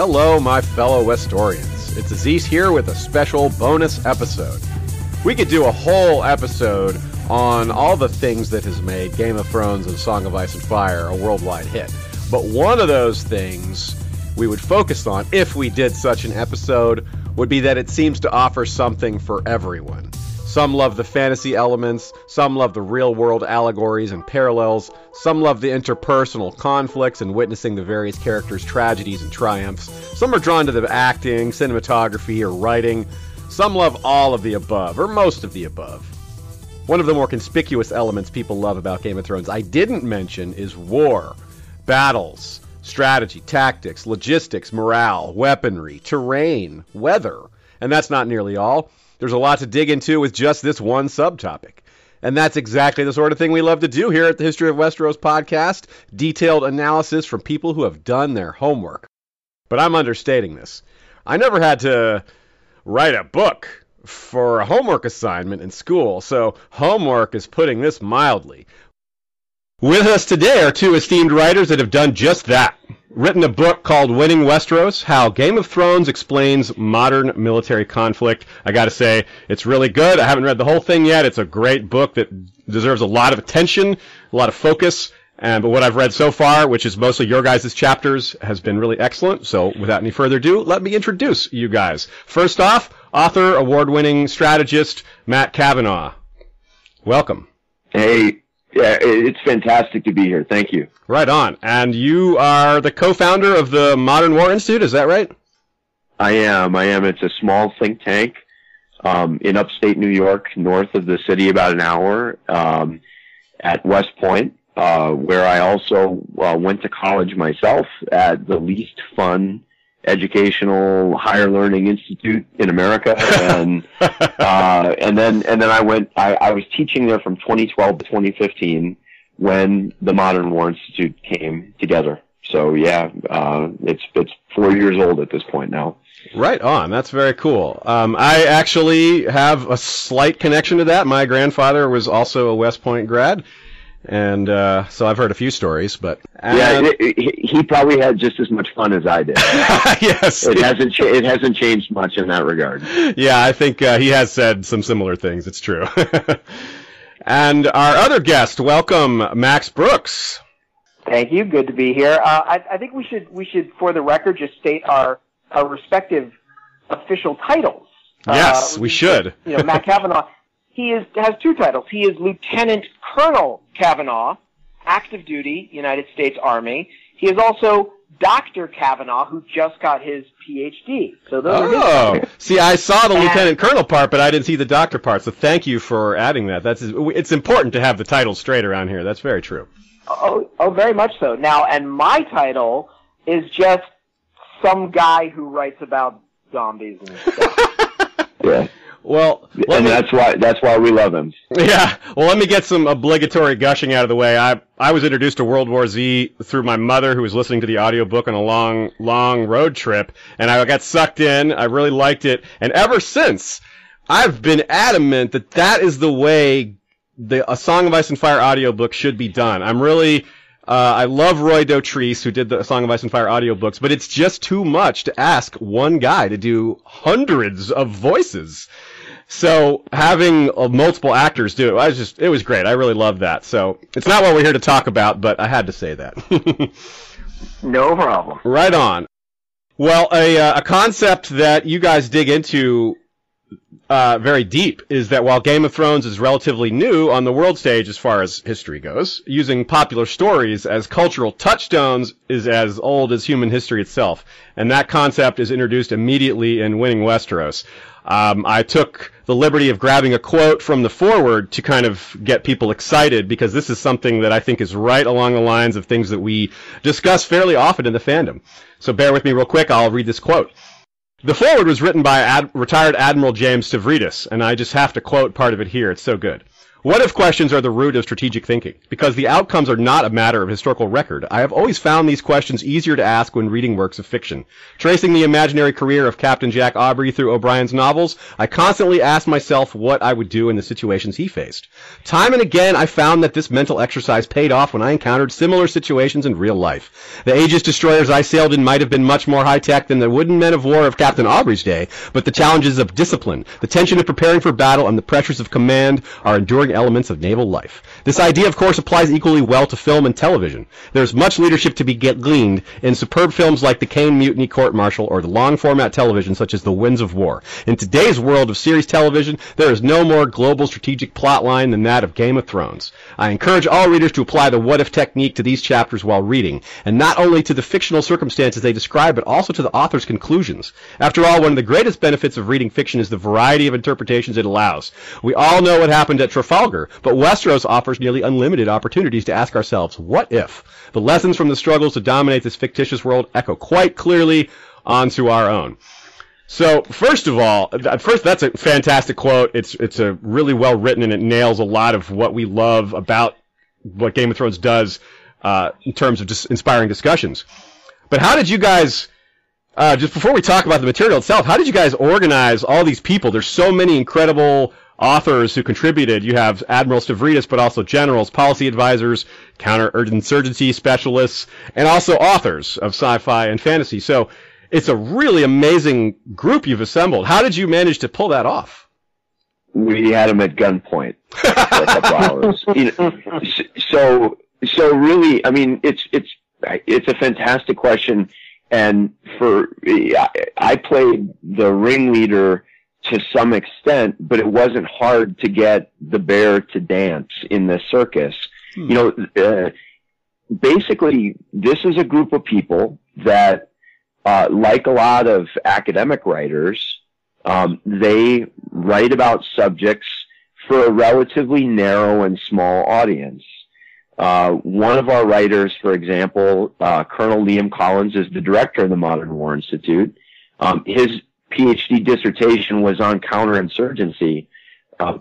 Hello, my fellow Westorians. It's Aziz here with a special bonus episode. We could do a whole episode on all the things that has made Game of Thrones and Song of Ice and Fire a worldwide hit. But one of those things we would focus on, if we did such an episode, would be that it seems to offer something for everyone. Some love the fantasy elements, some love the real-world allegories and parallels, some love the interpersonal conflicts and witnessing the various characters' tragedies and triumphs, some are drawn to the acting, cinematography, or writing, some love all of the above, or most of the above. One of the more conspicuous elements people love about Game of Thrones I didn't mention is war, battles, strategy, tactics, logistics, morale, weaponry, terrain, weather, and that's not nearly all. There's a lot to dig into with just this one subtopic. And that's exactly the sort of thing we love to do here at the History of Westeros podcast, detailed analysis from people who have done their homework. But I'm understating this. I never had to write a book for a homework assignment in school, so homework is putting this mildly. With us today are two esteemed writers that have done just that. Written a book called Winning Westeros, How Game of Thrones Explains Modern Military Conflict. I gotta say, it's really good. I haven't read the whole thing yet. It's a great book that deserves a lot of attention, a lot of focus. But what I've read so far, which is mostly your guys' chapters, has been really excellent. So without any further ado, let me introduce you guys. First off, author, award-winning strategist, Matt Cavanaugh. Welcome. Hey. Yeah, it's fantastic to be here. Thank you. Right on. And you are the co-founder of the Modern War Institute, is that right? I am. It's a small think tank in upstate New York, north of the city about an hour, at West Point, where I also went to college myself at the least fun educational higher learning institute in America, and then I was teaching there from 2012 to 2015 when the Modern War Institute came together. So yeah, it's 4 years old at this point now. Right on. That's very cool. I actually have a slight connection to that. My grandfather was also a West Point grad. And so I've heard a few stories, but yeah, he probably had just as much fun as I did. Yes, it hasn't changed much in that regard. Yeah, I think he has said some similar things. It's true. And our other guest, welcome Max Brooks. Thank you. Good to be here. I think we should for the record just state our respective official titles. Yes, we should. You know, Matt Cavanaugh. He has two titles. He is Lieutenant Colonel Cavanaugh, active duty, United States Army. He is also Dr. Cavanaugh, who just got his Ph.D. So those are his. See, I saw the Lieutenant Colonel part, but I didn't see the doctor part, so thank you for adding that. It's important to have the titles straight around here. That's very true. Oh, very much so. Now, and my title is just some guy who writes about zombies and stuff. Yeah. Well, and that's why we love him. Yeah. Well, let me get some obligatory gushing out of the way. I was introduced to World War Z through my mother, who was listening to the audiobook on a long, long road trip, and I got sucked in. I really liked it, and ever since, I've been adamant that that is the way the A Song of Ice and Fire audiobook should be done. I'm really I love Roy Dotrice, who did the Song of Ice and Fire audiobooks, but it's just too much to ask one guy to do hundreds of voices. So having multiple actors do it, it was great. I really loved that. So it's not what we're here to talk about, but I had to say that. No problem. Right on. Well, a concept that you guys dig into very deep is that while Game of Thrones is relatively new on the world stage as far as history goes, using popular stories as cultural touchstones is as old as human history itself. And that concept is introduced immediately in Winning Westeros. I took the liberty of grabbing a quote from the foreword to kind of get people excited, because this is something that I think is right along the lines of things that we discuss fairly often in the fandom. So bear with me real quick. I'll read this quote. The foreword was written by retired Admiral James Stavridis, and I just have to quote part of it here. It's so good. What if questions are the root of strategic thinking? Because the outcomes are not a matter of historical record. I have always found these questions easier to ask when reading works of fiction. Tracing the imaginary career of Captain Jack Aubrey through O'Brien's novels, I constantly asked myself what I would do in the situations he faced. Time and again, I found that this mental exercise paid off when I encountered similar situations in real life. The Aegis destroyers I sailed in might have been much more high-tech than the wooden men of war of Captain Aubrey's day, but the challenges of discipline, the tension of preparing for battle, and the pressures of command are enduring elements of naval life. This idea, of course, applies equally well to film and television. There's much leadership to be gleaned in superb films like the Kane Mutiny Court Martial or the long-format television such as The Winds of War. In today's world of series television, there is no more global strategic plotline than that of Game of Thrones. I encourage all readers to apply the what-if technique to these chapters while reading, and not only to the fictional circumstances they describe, but also to the author's conclusions. After all, one of the greatest benefits of reading fiction is the variety of interpretations it allows. We all know what happened at Trafalgar, but Westeros offers nearly unlimited opportunities to ask ourselves, what if? The lessons from the struggles to dominate this fictitious world echo quite clearly onto our own. So, first, that's a fantastic quote. It's a really well written, and it nails a lot of what we love about what Game of Thrones does in terms of just inspiring discussions. But how did you guys... just before we talk about the material itself, how did you guys organize all these people? There's so many incredible authors who contributed. You have Admiral Stavridis, but also generals, policy advisors, counterinsurgency specialists, and also authors of sci-fi and fantasy. So it's a really amazing group you've assembled. How did you manage to pull that off? We had them at gunpoint for a couple hours. You know, so really, I mean, it's a fantastic question. And I played the ringleader to some extent, but it wasn't hard to get the bear to dance in the circus. Hmm. You know, basically, this is a group of people that, like a lot of academic writers, they write about subjects for a relatively narrow and small audience. One of our writers, for example, Colonel Liam Collins, is the director of the Modern War Institute. His PhD dissertation was on counterinsurgency,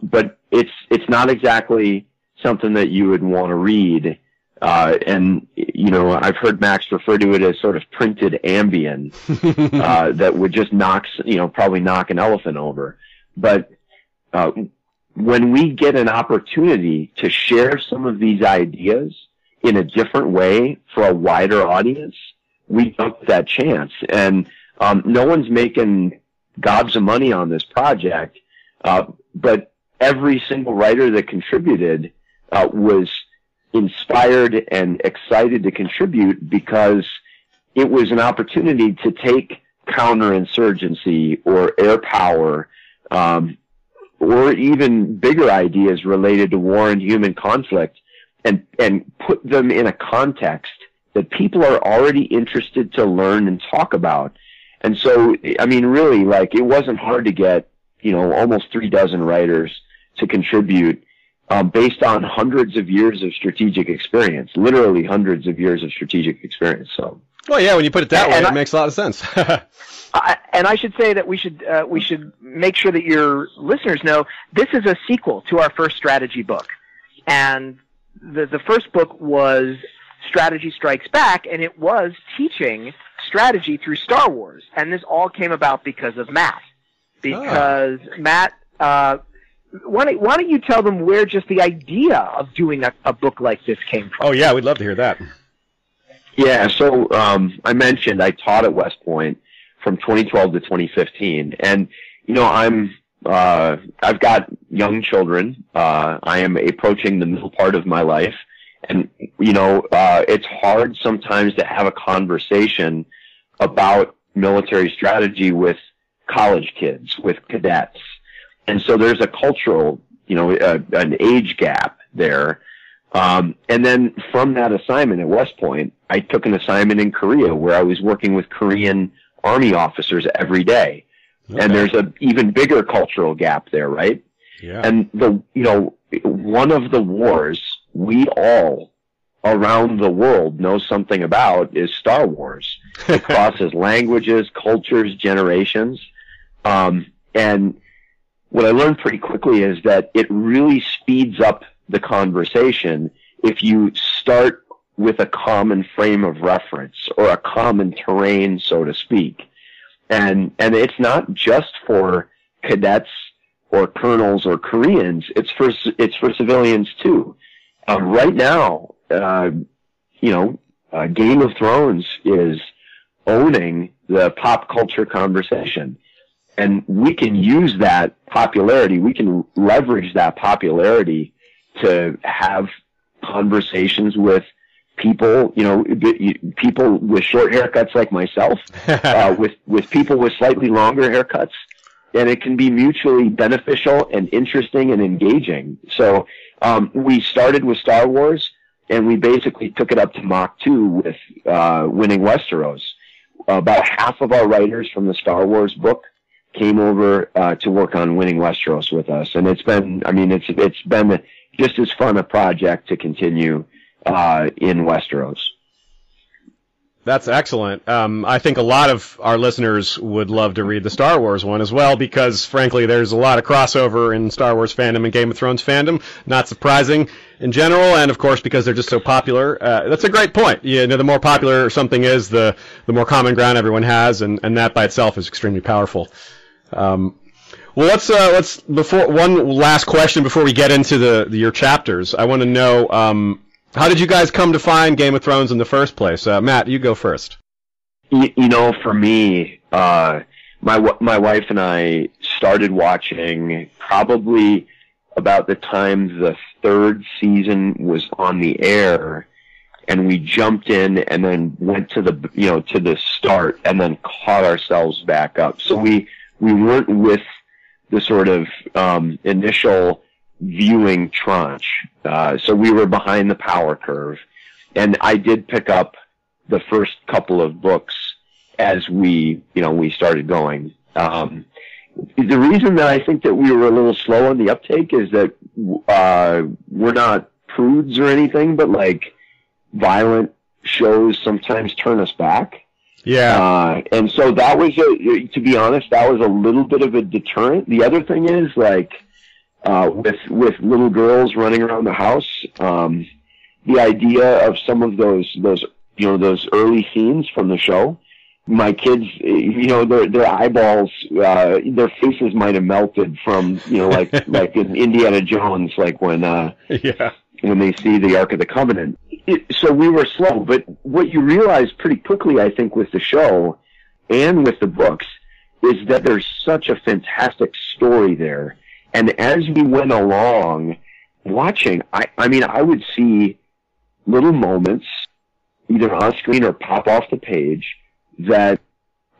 but it's not exactly something that you would want to read. And, you know, I've heard Max refer to it as sort of printed Ambien that would just knock, you know, probably knock an elephant over. But when we get an opportunity to share some of these ideas in a different way for a wider audience, we jump that chance. And no one's making gobs of money on this project, but every single writer that contributed was inspired and excited to contribute because it was an opportunity to take counterinsurgency or air power, or even bigger ideas related to war and human conflict, and put them in a context that people are already interested to learn and talk about. And so, I mean, really, like, it wasn't hard to get, you know, almost 36 writers to contribute based on hundreds of years of strategic experience, literally hundreds of years of strategic experience. So, well, yeah, when you put it that way, it makes a lot of sense. And I should say that we should make sure that your listeners know this is a sequel to our first strategy book. And the first book was Strategy Strikes Back, and it was teaching strategy through Star Wars. And this all came about because of Matt. Because Matt, why don't you tell them where just the idea of doing a book like this came from? Oh, yeah, we'd love to hear that. Yeah, so I mentioned I taught at West Point from 2012 to 2015. And, you know, I've got young children. I am approaching the middle part of my life. And, you know, it's hard sometimes to have a conversation about military strategy with college kids, with cadets. And so there's a cultural, you know, an age gap there. And then from that assignment at West Point, I took an assignment in Korea where I was working with Korean Army officers every day. Okay. And there's an even bigger cultural gap there, right? Yeah. And you know, one of the wars we all around the world know something about is Star Wars. It crosses languages, cultures, generations. And what I learned pretty quickly is that it really speeds up the conversation if you start with a common frame of reference or a common terrain, so to speak. And it's not just for cadets or colonels or Koreans. It's for civilians too. Right now, Game of Thrones is owning the pop culture conversation. And we can use that popularity. We can leverage that popularity to have conversations with people, people with short haircuts like myself, with people with slightly longer haircuts. And it can be mutually beneficial and interesting and engaging. So we started with Star Wars, and we basically took it up to Mach 2 with Winning Westeros. About half of our writers from the Star Wars book came over to work on Winning Westeros with us, and it's been, it's been just as fun a project to continue in Westeros. That's excellent. I think a lot of our listeners would love to read the Star Wars one as well, because, frankly, there's a lot of crossover in Star Wars fandom and Game of Thrones fandom. Not surprising in general, and, of course, because they're just so popular. That's a great point. You know, the more popular something is, the more common ground everyone has, and that by itself is extremely powerful. Well, let's one last question before we get into your chapters. I want to know, how did you guys come to find Game of Thrones in the first place? Matt, you go first. For me, my wife and I started watching probably about the time the third season was on the air, and we jumped in and then went to the start and then caught ourselves back up. So we weren't with the sort of initial viewing tranche. So we were behind the power curve. And I did pick up the first couple of books as we started going. The reason that I think that we were a little slow on the uptake is that we're not prudes or anything, but like violent shows sometimes turn us back. Yeah. And so that was, to be honest, that was a little bit of a deterrent. The other thing is, like, with little girls running around the house, the idea of some of those early scenes from the show, my kids, their eyeballs, their faces might have melted from, like in Indiana Jones, like when they see the Ark of the Covenant. So we were slow, but what you realize pretty quickly, I think, with the show and with the books, is that there's such a fantastic story there. And as we went along watching, I would see little moments, either on screen or pop off the page, that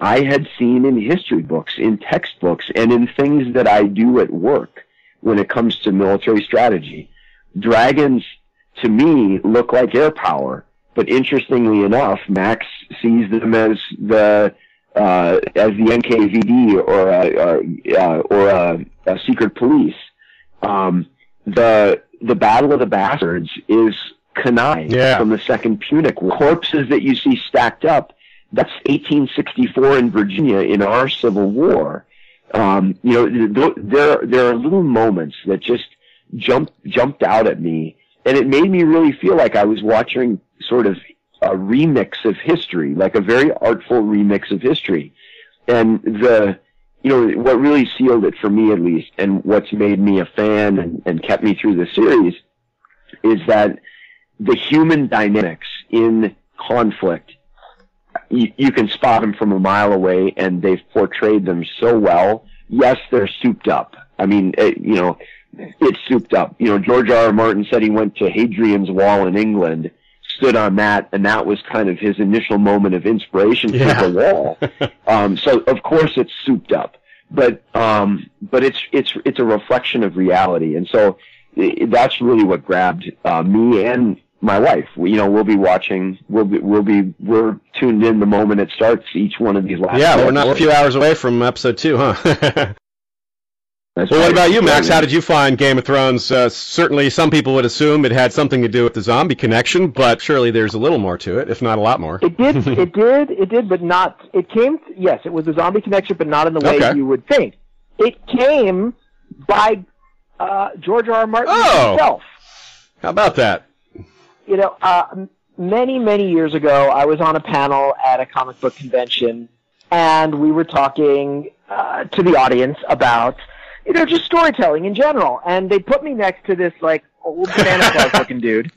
I had seen in history books, in textbooks, and in things that I do at work when it comes to military strategy. Dragons, to me, look like air power, but interestingly enough, Max sees them as the NKVD or a secret police. The Battle of the Bastards is Cannae from the Second Punic War. Corpses that you see stacked up, that's 1864 in Virginia in our Civil War. There are little moments that just jumped out at me, and it made me really feel like I was watching sort of a remix of history, like a very artful remix of history. And what really sealed it for me, at least, and what's made me a fan and kept me through the series, is that the human dynamics in conflict, you can spot them from a mile away, and they've portrayed them so well. Yes, they're souped up. It's souped up. George R. R. Martin said he went to Hadrian's Wall in England, stood on that, and that was kind of his initial moment of inspiration for the wall. So of course it's souped up, but it's a reflection of reality, and so that's really what grabbed me and my wife. We're tuned in the moment it starts. Each one of these last episodes. We're not a few hours away from episode 2, huh? Well, what about you, Max? How did you find Game of Thrones? Certainly some people would assume it had something to do with the zombie connection, but surely there's a little more to it, if not a lot more. It did, but not... It came... Yes, it was the zombie connection, but not in the way you would think. It came by George R. R. Martin himself. How about that? You know, many, many years ago, I was on a panel at a comic book convention, and we were talking to the audience about, you know, just storytelling in general. And they put me next to this, like, old Santa Claus-looking dude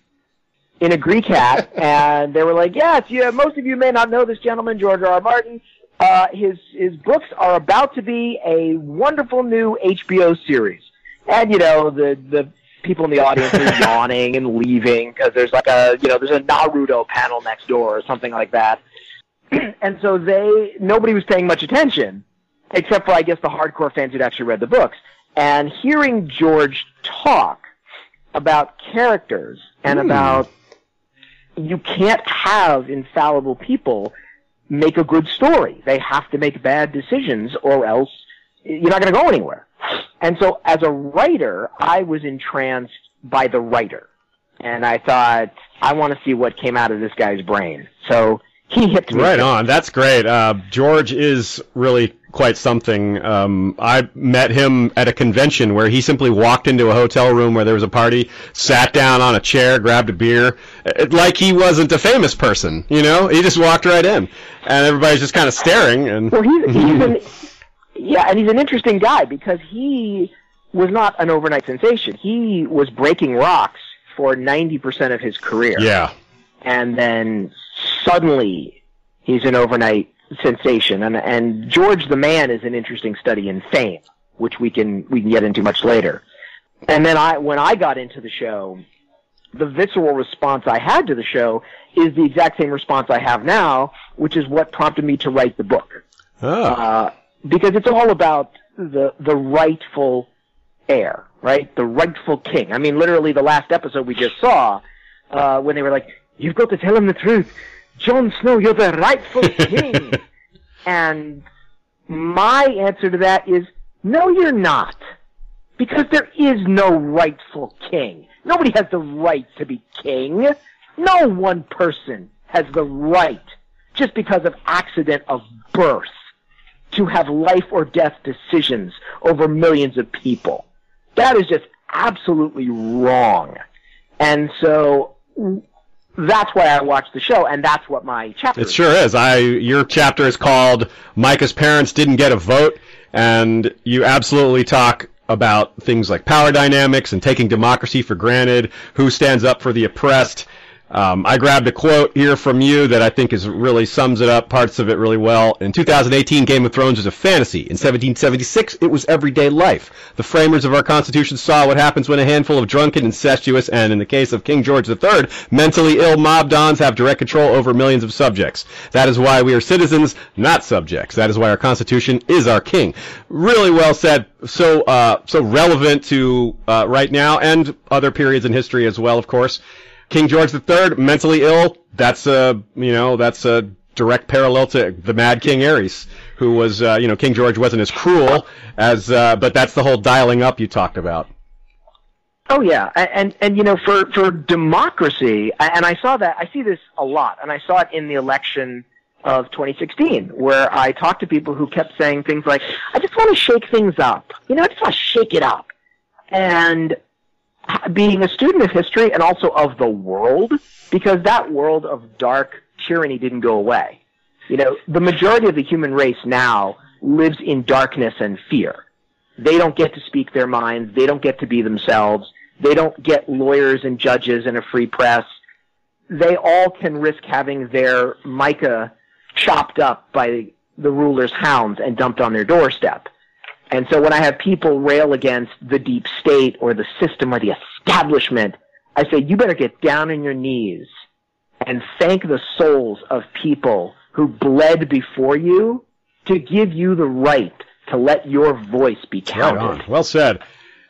in a Greek hat, and they were like, yes, yeah, most of you may not know this gentleman, George R. R. Martin. His books are about to be a wonderful new HBO series. And, you know, the people in the audience are yawning and leaving because there's like a, you know, there's a Naruto panel next door or something like that. And so nobody was paying much attention, except for, I guess, the hardcore fans who'd actually read the books. And hearing George talk about characters and about, you can't have infallible people make a good story. They have to make bad decisions or else you're not going to go anywhere. And so as a writer, I was entranced by the writer. And I thought, I want to see what came out of this guy's brain. So he hit me. Right on. That's great. George is really quite something. I met him at a convention where he simply walked into a hotel room where there was a party, sat down on a chair, grabbed a beer. Like he wasn't a famous person, you know? He just walked right in. And everybody's just kind of staring. And well, he's an interesting guy because he was not an overnight sensation. He was breaking rocks for 90% of his career. Yeah. And then suddenly he's an overnight sensation, and George the Man is an interesting study in fame, which we can get into much later. And then when I got into the show, the visceral response I had to the show is the exact same response I have now, which is what prompted me to write the book. Because it's all about the rightful heir, right? The rightful king. I mean, literally the last episode we just saw, when they were like, "You've got to tell him the truth. Jon Snow, you're the rightful king." And my answer to that is, no, you're not. Because there is no rightful king. Nobody has the right to be king. No one person has the right, just because of accident of birth, to have life or death decisions over millions of people. That is just absolutely wrong. And so that's why I watched the show, and that's what my chapter is. It sure is. Your chapter is called Micah's Parents Didn't Get a Vote, and you absolutely talk about things like power dynamics and taking democracy for granted, who stands up for the oppressed. I grabbed a quote here from you that I think is really sums it up, parts of it really well. In 2018, Game of Thrones was a fantasy. In 1776, it was everyday life. The framers of our Constitution saw what happens when a handful of drunken, incestuous, and, in the case of King George III, mentally ill mob dons have direct control over millions of subjects. That is why we are citizens, not subjects. That is why our Constitution is our king. Really well said. So relevant to right now and other periods in history as well, of course. King George III, mentally ill, that's a direct parallel to the Mad King Ares, who was, King George wasn't as cruel as, but that's the whole dialing up you talked about. Oh, yeah. And you know, for democracy, and I see this a lot, and I saw it in the election of 2016, where I talked to people who kept saying things like, I just want to shake things up. You know, I just want to shake it up. And being a student of history and also of the world, because that world of dark tyranny didn't go away. You know, the majority of the human race now lives in darkness and fear. They don't get to speak their minds. They don't get to be themselves. They don't get lawyers and judges and a free press. They all can risk having their Micah chopped up by the ruler's hounds and dumped on their doorstep. And so when I have people rail against the deep state or the system or the establishment, I say, you better get down on your knees and thank the souls of people who bled before you to give you the right to let your voice be counted. Right on. Well said.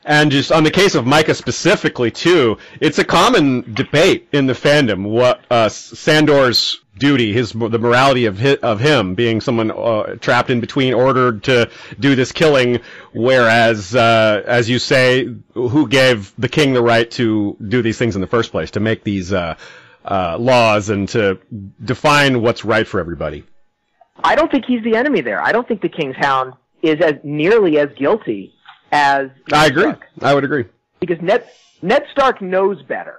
And just on the case of Micah specifically, too, it's a common debate in the fandom what Sandor's duty, the morality of him being someone trapped in between, ordered to do this killing, whereas, as you say, who gave the king the right to do these things in the first place, to make these laws and to define what's right for everybody? I don't think he's the enemy there. I don't think the King's Hound is as nearly as guilty as Ned Stark. I would agree. Because Ned Stark knows better.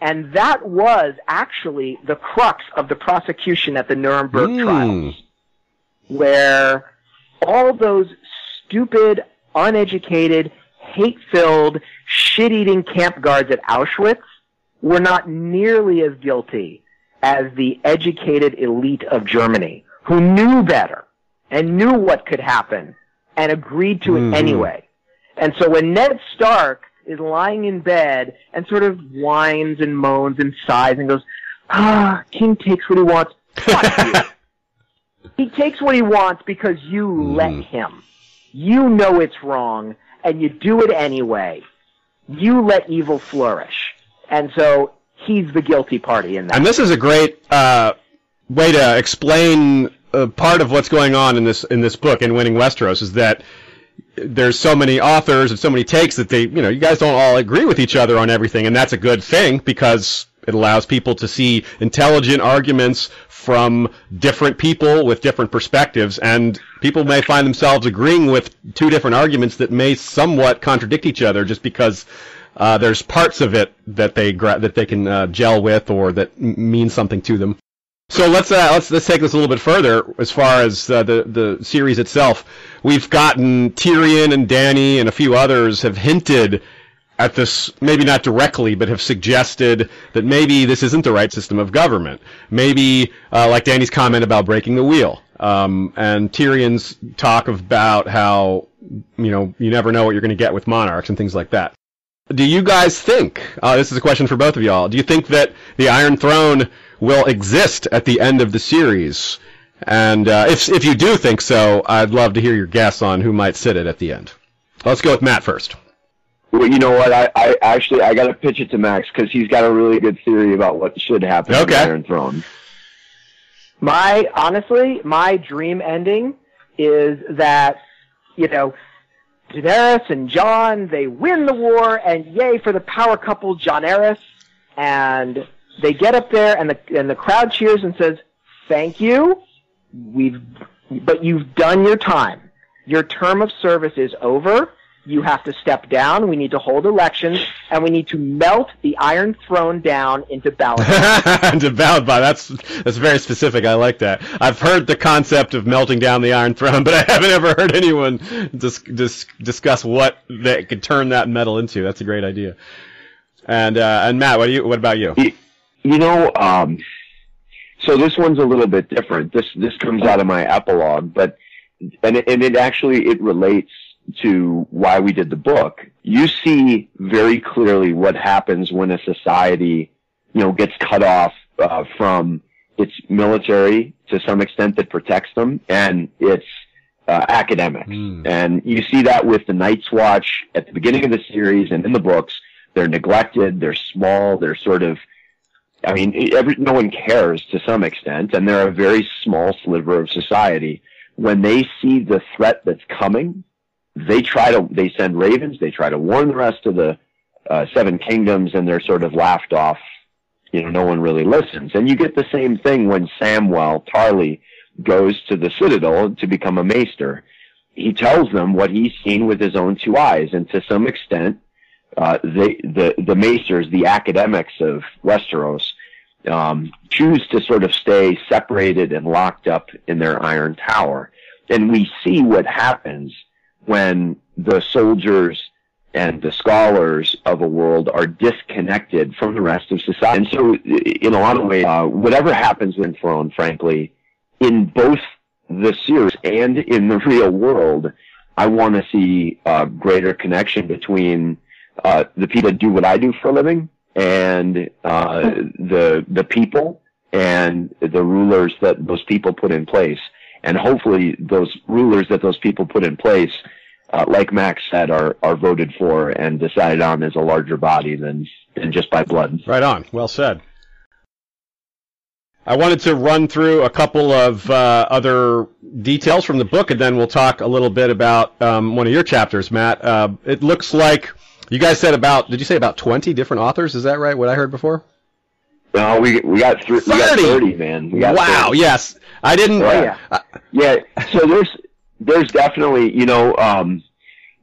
And that was actually the crux of the prosecution at the Nuremberg trials, where all those stupid, uneducated, hate-filled, shit-eating camp guards at Auschwitz were not nearly as guilty as the educated elite of Germany, who knew better and knew what could happen and agreed to it anyway. And so when Ned Stark is lying in bed and sort of whines and moans and sighs and goes, King takes what he wants. Fuck you. He takes what he wants because you let him. You know it's wrong, and you do it anyway. You let evil flourish. And so he's the guilty party in that. And this is a great way to explain part of what's going on in this book, in Winning Westeros, is that there's so many authors and so many takes that you guys don't all agree with each other on everything, and that's a good thing because it allows people to see intelligent arguments from different people with different perspectives, and people may find themselves agreeing with two different arguments that may somewhat contradict each other just because there's parts of it that they can gel with or that mean something to them. So let's take this a little bit further as far as the series itself. We've gotten Tyrion and Dany and a few others have hinted at this, maybe not directly, but have suggested that maybe this isn't the right system of government. Maybe, like Dany's comment about breaking the wheel, and Tyrion's talk about how, you never know what you're going to get with monarchs and things like that. Do you guys think, this is a question for both of y'all, do you think that the Iron Throne will exist at the end of the series? And if you do think so, I'd love to hear your guess on who might sit it at the end. Let's go with Matt first. Well, you know what? I got to pitch it to Max because he's got a really good theory about what should happen in the Iron Throne. Honestly, my dream ending is that, Daenerys and Jon, they win the war, and yay for the power couple, Jon-Aerys, and they get up there, and the crowd cheers and says, "Thank you, but you've done your time. Your term of service is over. You have to step down. We need to hold elections, and we need to melt the Iron Throne down into Balad." Into Balad, that's very specific. I like that. I've heard the concept of melting down the Iron Throne, but I haven't ever heard anyone discuss what they could turn that metal into. That's a great idea. And Matt, what about you? So this one's a little bit different. This comes out of my epilogue, but it relates to why we did the book. You see very clearly what happens when a society, gets cut off from its military to some extent that protects them and its academics. And you see that with the Night's Watch at the beginning of the series and in the books. They're neglected. They're small. They're sort of, no one cares to some extent, and they're a very small sliver of society. When they see the threat that's coming, they send ravens, they try to warn the rest of the Seven Kingdoms, and they're sort of laughed off. No one really listens. And you get the same thing when Samwell Tarly goes to the Citadel to become a maester. He tells them what he's seen with his own two eyes, and to some extent, the maesters, the academics of Westeros, choose to sort of stay separated and locked up in their iron tower. And we see what happens when the soldiers and the scholars of a world are disconnected from the rest of society. And so in a lot of ways, whatever happens with Throne, frankly, in both the series and in the real world, I want to see a greater connection between the people that do what I do for a living and the people and the rulers that those people put in place. And hopefully those rulers that those people put in place, like Max said, are voted for and decided on as a larger body than just by blood. Right on. Well said. I wanted to run through a couple of other details from the book, and then we'll talk a little bit about one of your chapters, Matt. It looks like you guys said about 20 different authors? Is that right, what I heard before? No, we got 30. We got 30, man. We got 30. Yes. I didn't... Yeah, so there's definitely,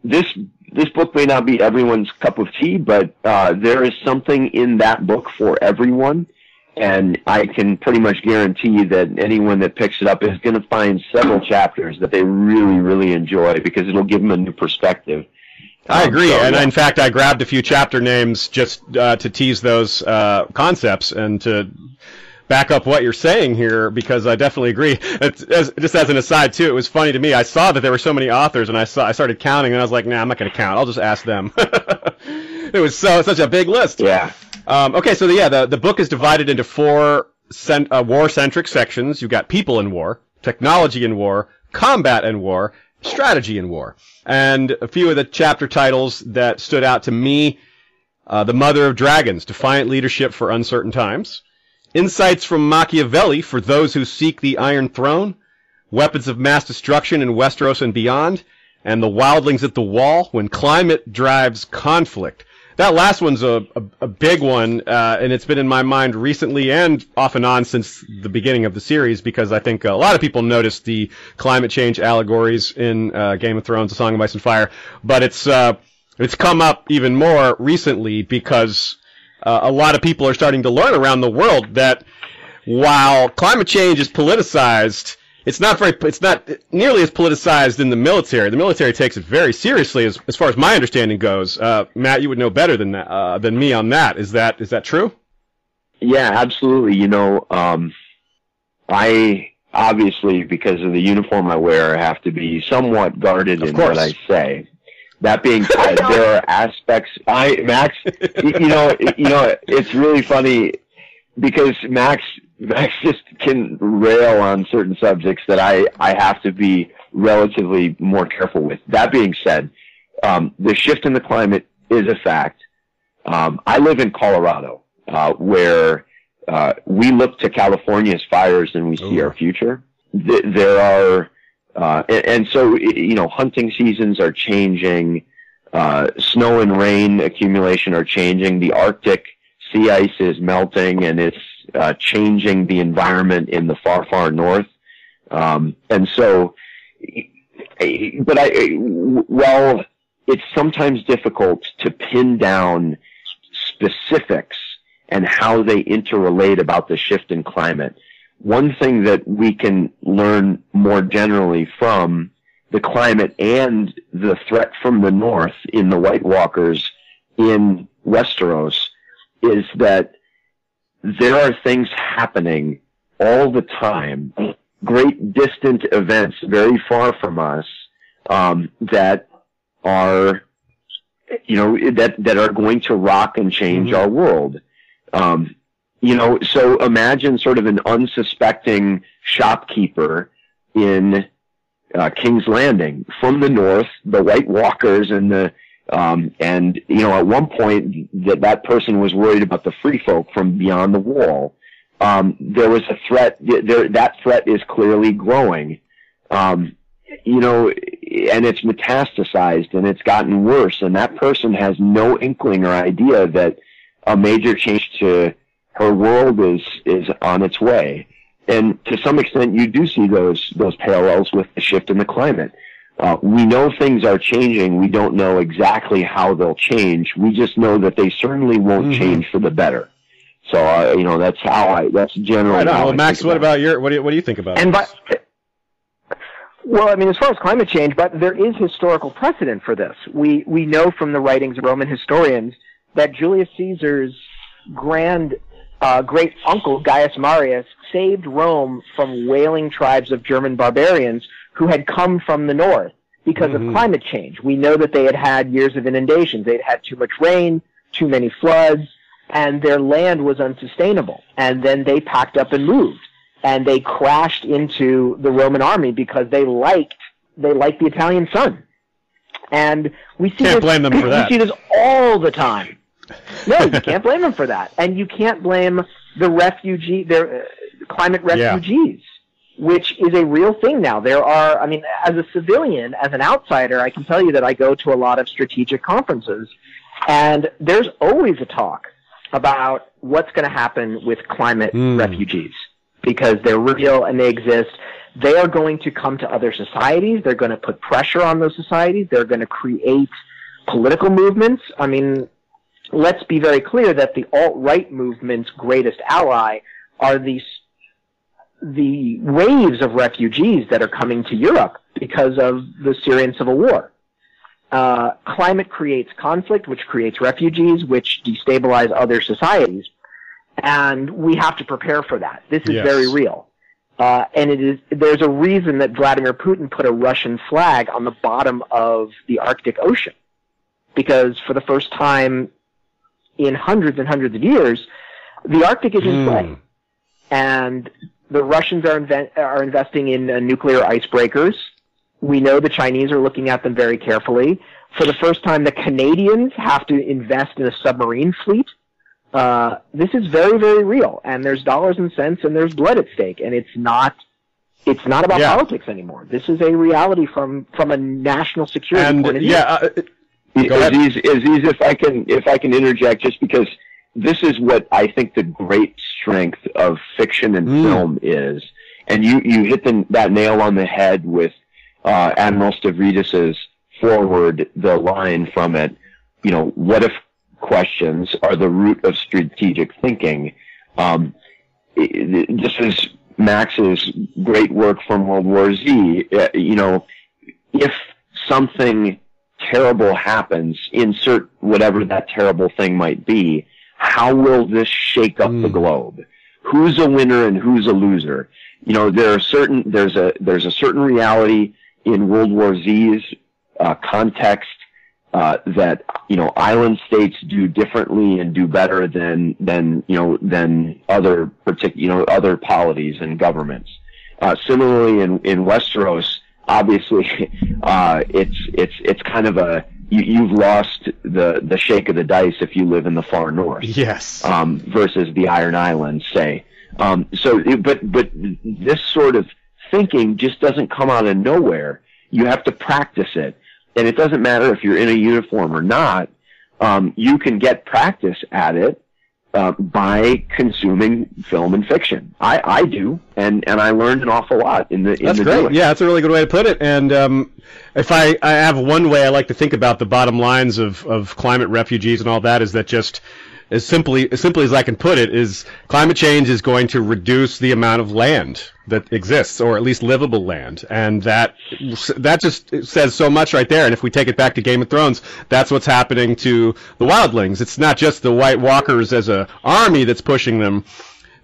this book may not be everyone's cup of tea, but there is something in that book for everyone. And I can pretty much guarantee that anyone that picks it up is going to find several chapters that they really, really enjoy, because it'll give them a new perspective. I agree, so, and yeah. In fact, I grabbed a few chapter names just to tease those concepts and to back up what you're saying here, because I definitely agree. Just as an aside, too, it was funny to me. I saw that there were so many authors, and I started counting, and I was like, nah, I'm not going to count. I'll just ask them. It was such a big list. Yeah. Okay, so the book is divided into four war-centric sections. You've got people in war, technology in war, combat in war, strategy in war. And a few of the chapter titles that stood out to me, The Mother of Dragons, Defiant Leadership for Uncertain Times, Insights from Machiavelli for Those Who Seek the Iron Throne, Weapons of Mass Destruction in Westeros and Beyond, and The Wildlings at the Wall, When Climate Drives Conflict. That last one's a big one, and it's been in my mind recently and off and on since the beginning of the series, because I think a lot of people noticed the climate change allegories in Game of Thrones, The Song of Ice and Fire, but it's come up even more recently because a lot of people are starting to learn around the world that while climate change is politicized, it's not nearly as politicized in the military. The military takes it very seriously, as far as my understanding goes. Matt, you would know better than that, than me on that. Is that true? Yeah, absolutely. You know, I obviously, because of the uniform I wear, I have to be somewhat guarded in what I say. That being said, there are aspects. Max, you know, it's really funny because Max just can rail on certain subjects that I have to be relatively more careful with. That being said, the shift in the climate is a fact. I live in Colorado, where we look to California's fires and we see our future. There are, and so, you know, hunting seasons are changing. Snow and rain accumulation are changing. The Arctic sea ice is melting, and it's changing the environment in the far, far north. And so, but well, it's sometimes difficult to pin down specifics and how they interrelate about the shift in climate. One thing that we can learn more generally from the climate and the threat from the north in the White Walkers in Westeros is that there are things happening all the time, great distant events very far from us, that are, you know, that are going to rock and change our world. You know, so imagine sort of an unsuspecting shopkeeper in King's Landing. From the north, the White Walkers and the and, you know, at one point that person was worried about the free folk from beyond the wall. There was a threat. That threat is clearly growing, you know, and it's metastasized and it's gotten worse. And that person has no inkling or idea that a major change to her world is on its way. And to some extent, you do see those parallels with the shift in the climate. We know things are changing. We don't know exactly how they'll change. We just know that they certainly won't change for the better. So, you know, that's how that's generally. Right on. Well, Max, what do you think about this? Well, I mean, as far as climate change, but there is historical precedent for this. We know from the writings of Roman historians that Julius Caesar's great uncle Gaius Marius saved Rome from wailing tribes of German barbarians who had come from the north because of climate change. We know that they had had years of inundations. They'd had too much rain, too many floods, and their land was unsustainable. And then they packed up and moved, and they crashed into the Roman army because they liked the Italian sun. And we see can't blame them for that. We see this all the time. No, you can't blame them for that. And you can't blame the climate refugees. Yeah. Which is a real thing now. There are, I mean, as a civilian, as an outsider, I can tell you that I go to a lot of strategic conferences, and there's always a talk about what's going to happen with climate refugees, because they're real and they exist. They are going to come to other societies. They're going to put pressure on those societies. They're going to create political movements. I mean, let's be very clear that the alt-right movement's greatest ally are the waves of refugees that are coming to Europe because of the Syrian civil war. Climate creates conflict, which creates refugees, which destabilize other societies. And we have to prepare for that. This is yes. very real. And it is, there's a reason that Vladimir Putin put a Russian flag on the bottom of the Arctic Ocean. Because for the first time in hundreds and hundreds of years, the Arctic is in play. And the Russians are investing in nuclear icebreakers. We know the Chinese are looking at them very carefully. For the first time, the Canadians have to invest in a submarine fleet. This is very, very real, and there's dollars and cents, and there's blood at stake, and it's not about politics anymore. This is a reality from a national security point of view. Aziz, if I can interject, just because this is what I think the great strength of fiction and film is, and you hit that nail on the head with. Admiral Stavridis's forward, the line from it, you know, what if questions are the root of strategic thinking. This is Max's great work from World War Z. You know, if something terrible happens, insert whatever that terrible thing might be, how will this shake up the globe? Who's a winner and who's a loser? You know, there's a certain reality in World War Z's context that, you know, island states do differently and do better than other other polities and governments. Similarly, in Westeros, obviously, it's kind of a you've lost the shake of the dice if you live in the far north. Yes. Versus the Iron Islands, say. But this sort of thinking just doesn't come out of nowhere. You have to practice it, and it doesn't matter if you're in a uniform or not. You can get practice at it by consuming film and fiction. I do, and I learned an awful lot in the That's great. Doing. Yeah, that's a really good way to put it. And if I have one way I like to think about the bottom lines of climate refugees and all that is that just. As simply as I can put it, is climate change is going to reduce the amount of land that exists, or at least livable land, and that just says so much right there. And if we take it back to Game of Thrones, that's what's happening to the wildlings. It's not just the White Walkers as an army that's pushing them.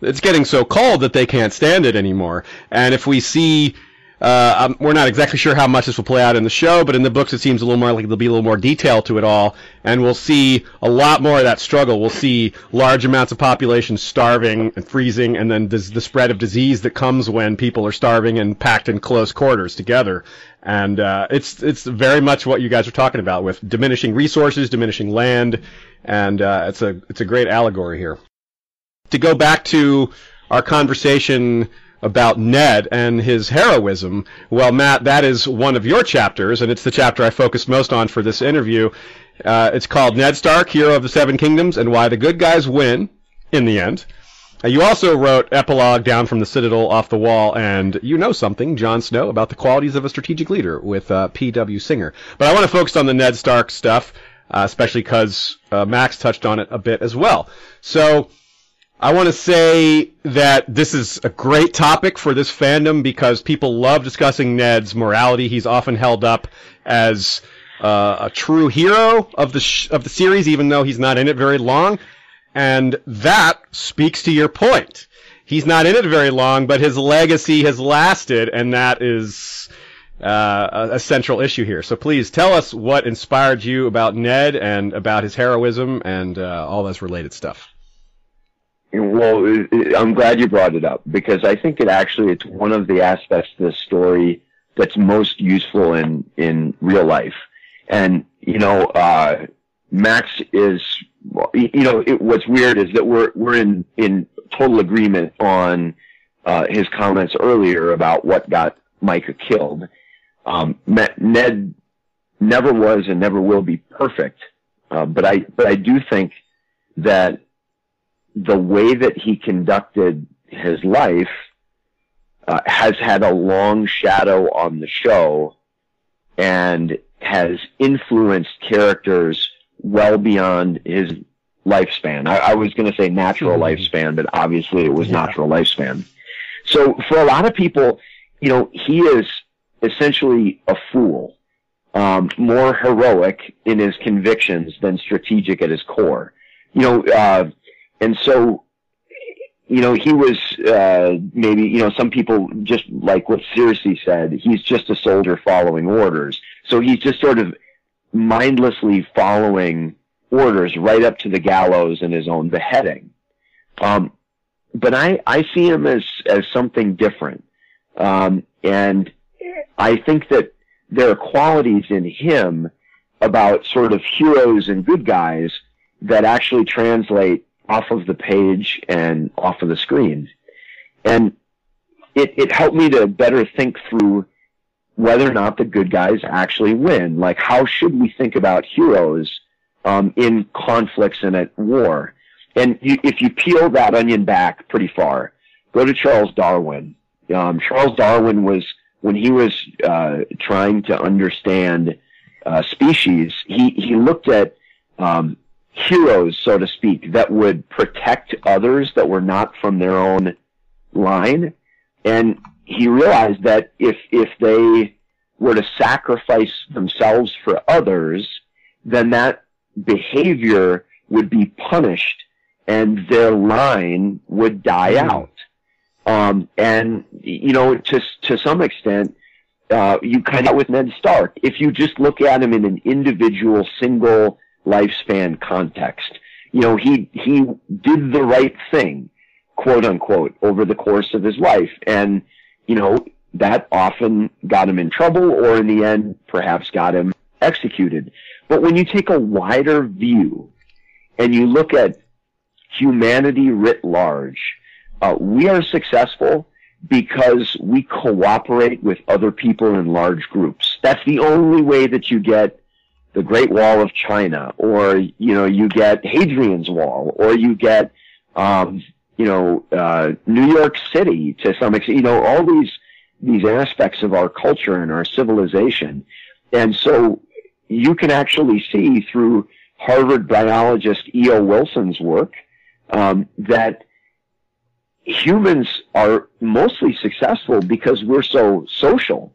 It's getting so cold that they can't stand it anymore. And if we see, we're not exactly sure how much this will play out in the show, but in the books it seems a little more like there'll be a little more detail to it all, and we'll see a lot more of that struggle. We'll see large amounts of population starving and freezing, and then the spread of disease that comes when people are starving and packed in close quarters together. And it's very much what you guys are talking about with diminishing resources, diminishing land, and it's a great allegory here. To go back to our conversation about Ned and his heroism. Well, Matt, that is one of your chapters, and it's the chapter I focused most on for this interview. It's called Ned Stark, Hero of the Seven Kingdoms, and Why the Good Guys Win in the End. You also wrote Epilogue, Down from the Citadel, Off the Wall, and You Know Something, Jon Snow, About the Qualities of a Strategic Leader with P.W. Singer. But I want to focus on the Ned Stark stuff, especially because Max touched on it a bit as well. So I want to say that this is a great topic for this fandom because people love discussing Ned's morality. He's often held up as a true hero of the series, even though he's not in it very long. And that speaks to your point. He's not in it very long, but his legacy has lasted, and that is a central issue here. So please tell us what inspired you about Ned and about his heroism and all this related stuff. Well, I'm glad you brought it up because I think it's one of the aspects of this story that's most useful in real life. And, you know, Max is, you know, what's weird is that we're in total agreement on, his comments earlier about what got Micah killed. Ned never was and never will be perfect. But I do think that the way that he conducted his life has had a long shadow on the show and has influenced characters well beyond his lifespan. I was going to say natural lifespan, but obviously it was natural lifespan. So for a lot of people, you know, he is essentially a fool, more heroic in his convictions than strategic at his core. You know, and so, you know, he was, maybe, you know, some people just like what Cersei said, he's just a soldier following orders. So he's just sort of mindlessly following orders right up to the gallows and his own beheading. But I see him as something different. And I think that there are qualities in him about sort of heroes and good guys that actually translate off of the page and off of the screen. And it helped me to better think through whether or not the good guys actually win. Like, how should we think about heroes in conflicts and at war? And if you peel that onion back pretty far, go to Charles Darwin. Charles Darwin was, when he was trying to understand species, he looked at heroes, so to speak, that would protect others that were not from their own line. And he realized that if they were to sacrifice themselves for others, then that behavior would be punished and their line would die out. And, you know, to some extent, you kind of with Ned Stark, if you just look at him in an individual single lifespan context, you know, he did the right thing, quote unquote, over the course of his life. And, you know, that often got him in trouble or in the end perhaps got him executed. But when you take a wider view and you look at humanity writ large, we are successful because we cooperate with other people in large groups. That's the only way that you get the Great Wall of China, or, you know, you get Hadrian's Wall, or you get, you know, New York City to some extent, you know, all these aspects of our culture and our civilization. And so you can actually see through Harvard biologist E.O. Wilson's work, that humans are mostly successful because we're so social,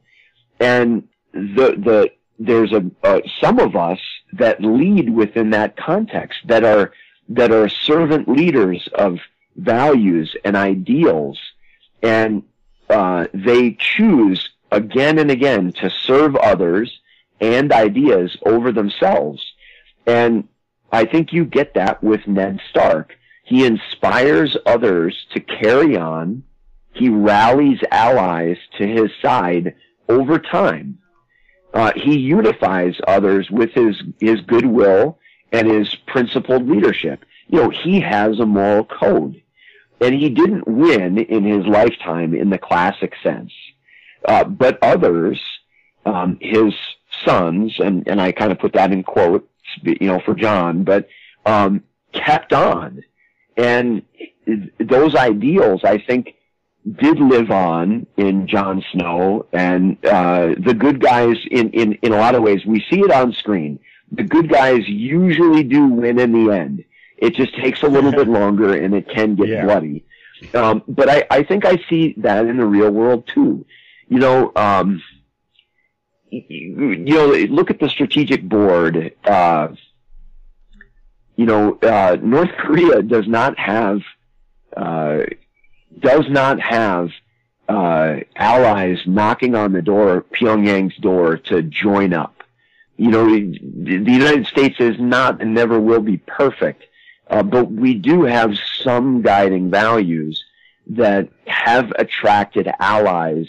and there's some of us that lead within that context, that are servant leaders of values and ideals, and they choose again and again to serve others and ideas over themselves. And I think you get that with Ned Stark. He inspires others to carry on. He rallies allies to his side over time. He unifies others with his goodwill and his principled leadership. You know, he has a moral code. And he didn't win in his lifetime in the classic sense. But others, his sons, and I kind of put that in quotes, you know, for John, but kept on. And those ideals, I think, did live on in Jon Snow and the good guys in a lot of ways. We see it on screen. The good guys usually do win in the end. It just takes a little bit longer and it can get bloody. But I think I see that in the real world too. You know, look at the strategic board. You know, North Korea does not have allies knocking on the door, Pyongyang's door, to join up. You know, the United States is not and never will be perfect, but we do have some guiding values that have attracted allies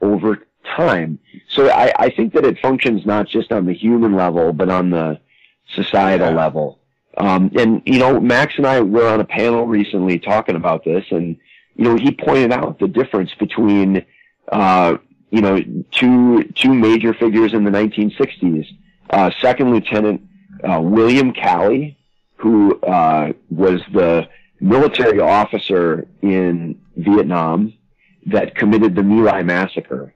over time. So I think that it functions not just on the human level, but on the societal level. And, you know, Max and I were on a panel recently talking about this, and, you know, he pointed out the difference between, you know, two major figures in the 1960s. Second Lieutenant William Calley, who was the military officer in Vietnam, that committed the My massacre.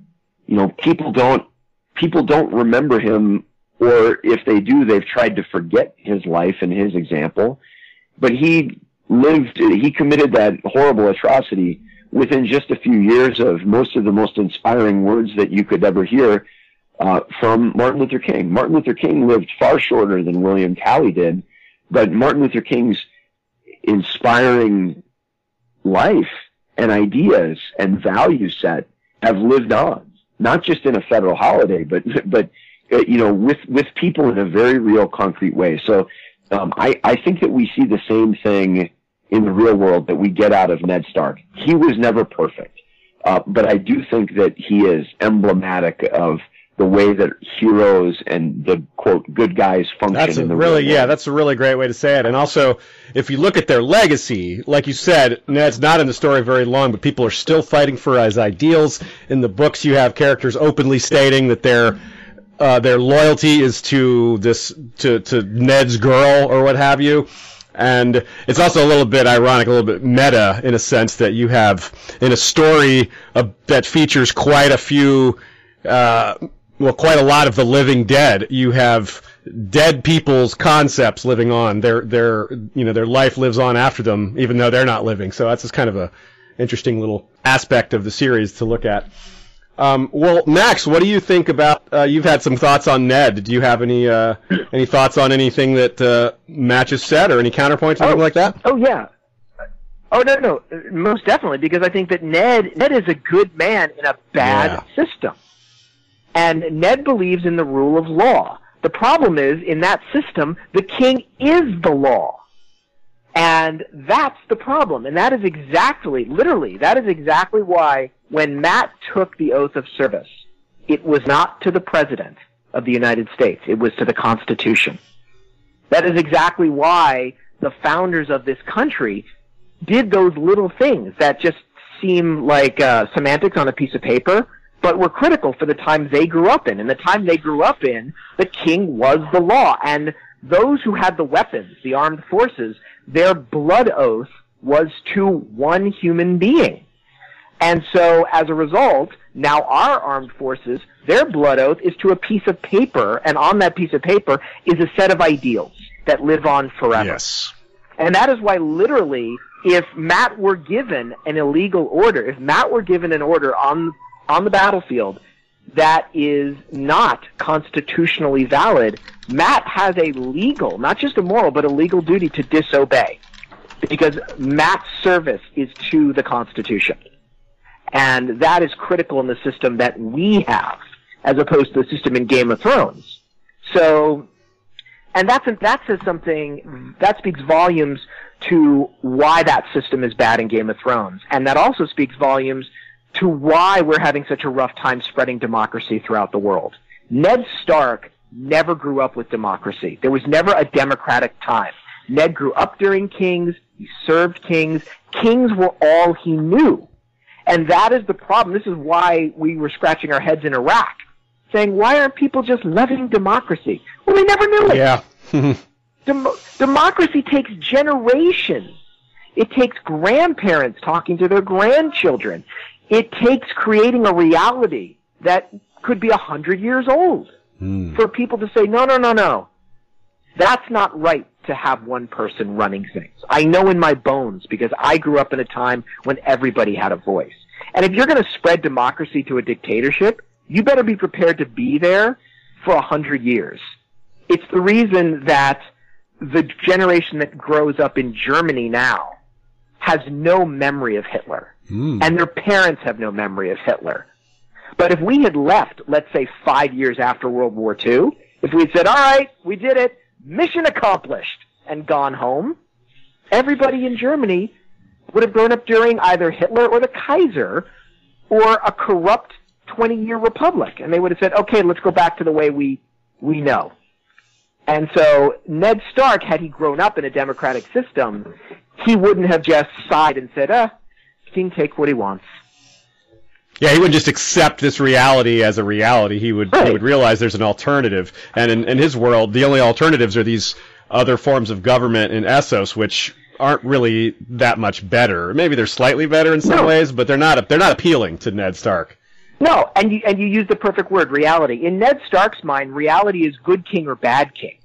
You know, people don't remember him, or if they do, they've tried to forget his life and his example. But he lived, he committed that horrible atrocity within just a few years of most of the most inspiring words that you could ever hear from Martin Luther King. Martin Luther King lived far shorter than William Calley did, but Martin Luther King's inspiring life and ideas and value set have lived on, not just in a federal holiday, but you know, with people in a very real, concrete way. So I think that we see the same thing in the real world that we get out of Ned Stark. He was never perfect, but I do think that he is emblematic of the way that heroes and the, quote, good guys function in the real world. Yeah, that's a really great way to say it. And also, if you look at their legacy, like you said, Ned's not in the story very long, but people are still fighting for his ideals. In the books, you have characters openly stating that their loyalty is to this, to Ned's girl or what have you. And it's also a little bit ironic, a little bit meta, in a sense that you have in a story that features quite a few, quite a lot of the living dead. You have dead people's concepts living on. Their life lives on after them, even though they're not living. So that's just kind of a interesting little aspect of the series to look at. Well, Max, what do you think about, you've had some thoughts on Ned. Do you have any thoughts on anything that, Matt just said, or any counterpoints or anything like that? Oh, yeah. Oh, no, most definitely, because I think that Ned is a good man in a bad system. And Ned believes in the rule of law. The problem is, in that system, the king is the law. And that's the problem. And that is exactly why when Matt took the oath of service, it was not to the President of the United States. It was to the Constitution. That is exactly why the founders of this country did those little things that just seem like semantics on a piece of paper, but were critical for the time they grew up in. And the time they grew up in, the king was the law. And those who had the weapons, the armed forces, their blood oath was to one human being. And so, as a result, now our armed forces, their blood oath is to a piece of paper, and on that piece of paper is a set of ideals that live on forever. Yes. And that is why, literally, if Matt were given an illegal order, if Matt were given an order on the battlefield that is not constitutionally valid, Matt has a legal, not just a moral, but a legal duty to disobey, because Matt's service is to the Constitution. And that is critical in the system that we have, as opposed to the system in Game of Thrones. So, and that says something, that speaks volumes to why that system is bad in Game of Thrones. And that also speaks volumes to why we're having such a rough time spreading democracy throughout the world. Ned Stark never grew up with democracy. There was never a democratic time. Ned grew up during kings. He served kings. Kings were all he knew. And that is the problem. This is why we were scratching our heads in Iraq, saying, why aren't people just loving democracy? Well, they never knew it. Yeah. Democracy takes generations. It takes grandparents talking to their grandchildren. It takes creating a reality that could be 100 years old for people to say, no. That's not right to have one person running things. I know in my bones, because I grew up in a time when everybody had a voice. And if you're going to spread democracy to a dictatorship, you better be prepared to be there for 100 years. It's the reason that the generation that grows up in Germany now has no memory of Hitler. And their parents have no memory of Hitler. But if we had left, let's say, 5 years after World War II, if we had said, all right, we did it, mission accomplished, and gone home, everybody in Germany would have grown up during either Hitler or the Kaiser or a corrupt 20-year republic. And they would have said, okay, let's go back to the way we know. And so Ned Stark, had he grown up in a democratic system, he wouldn't have just sighed and said, king take what he wants. Yeah, he wouldn't just accept this reality as a reality. He would realize there's an alternative. And in his world, the only alternatives are these other forms of government in Essos, which aren't really that much better. Maybe they're slightly better in some ways, but they're not appealing to Ned Stark. No, and you use the perfect word, reality. In Ned Stark's mind, reality is good king or bad king.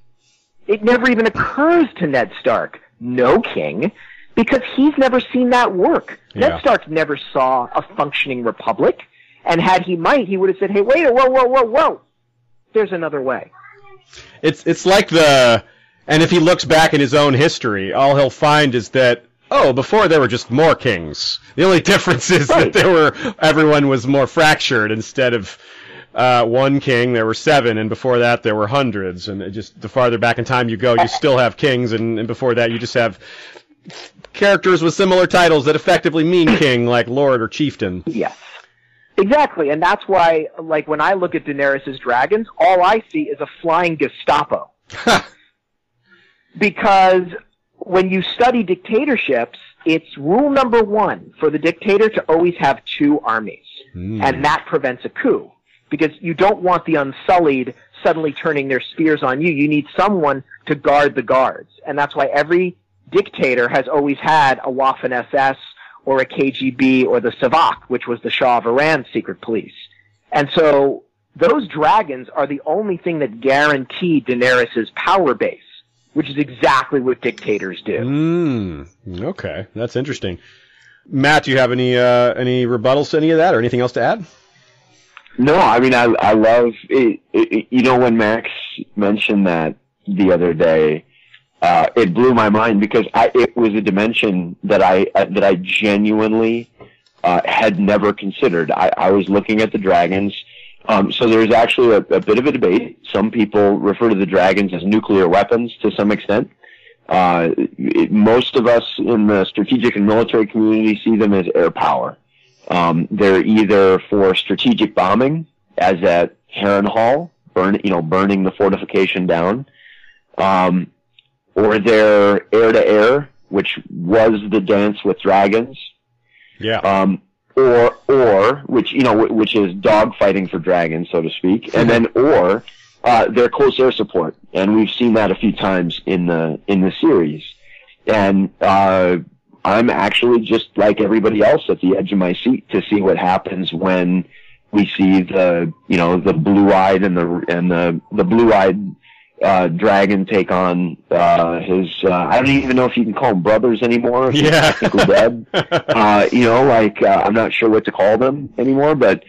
It never even occurs to Ned Stark, no king, because he's never seen that work. Yeah. Ned Stark never saw a functioning republic, and had he might, he would have said, hey, wait, whoa, there's another way. It's like the... And if he looks back in his own history, all he'll find is that, oh, before there were just more kings. The only difference is that everyone was more fractured. Instead of one king, there were seven, and before that there were hundreds. And it just the farther back in time you go, you still have kings, and before that you just have characters with similar titles that effectively mean king, like lord or chieftain. Yes. Exactly, and that's why, like, when I look at Daenerys' dragons, all I see is a flying Gestapo. Because when you study dictatorships, it's rule number one for the dictator to always have two armies. Mm. And that prevents a coup. Because you don't want the unsullied suddenly turning their spears on you. You need someone to guard the guards. And that's why every dictator has always had a Waffen-SS or a KGB or the Savak, which was the Shah of Iran's secret police. And so those dragons are the only thing that guaranteed Daenerys' power base, which is exactly what dictators do. Mm, okay, that's interesting. Matt, do you have any rebuttals to any of that or anything else to add? No, I mean, I love it, you know, when Max mentioned that the other day, it blew my mind because it was a dimension that I genuinely had never considered. I was looking at the dragons. So there's actually a bit of a debate. Some people refer to the dragons as nuclear weapons to some extent. Most of us in the strategic and military community see them as air power. They're either for strategic bombing, as at Harrenhal, burning the fortification down, or they're air to air, which was the Dance with Dragons. Yeah. Or which which is dogfighting for dragons, so to speak, and then their close air support, and we've seen that a few times in the series. And I'm actually just like everybody else at the edge of my seat to see what happens when we see the blue-eyed and the blue-eyed dragon take on his. I don't even know if you can call them brothers anymore. If yeah, they're dead. I'm not sure what to call them anymore. But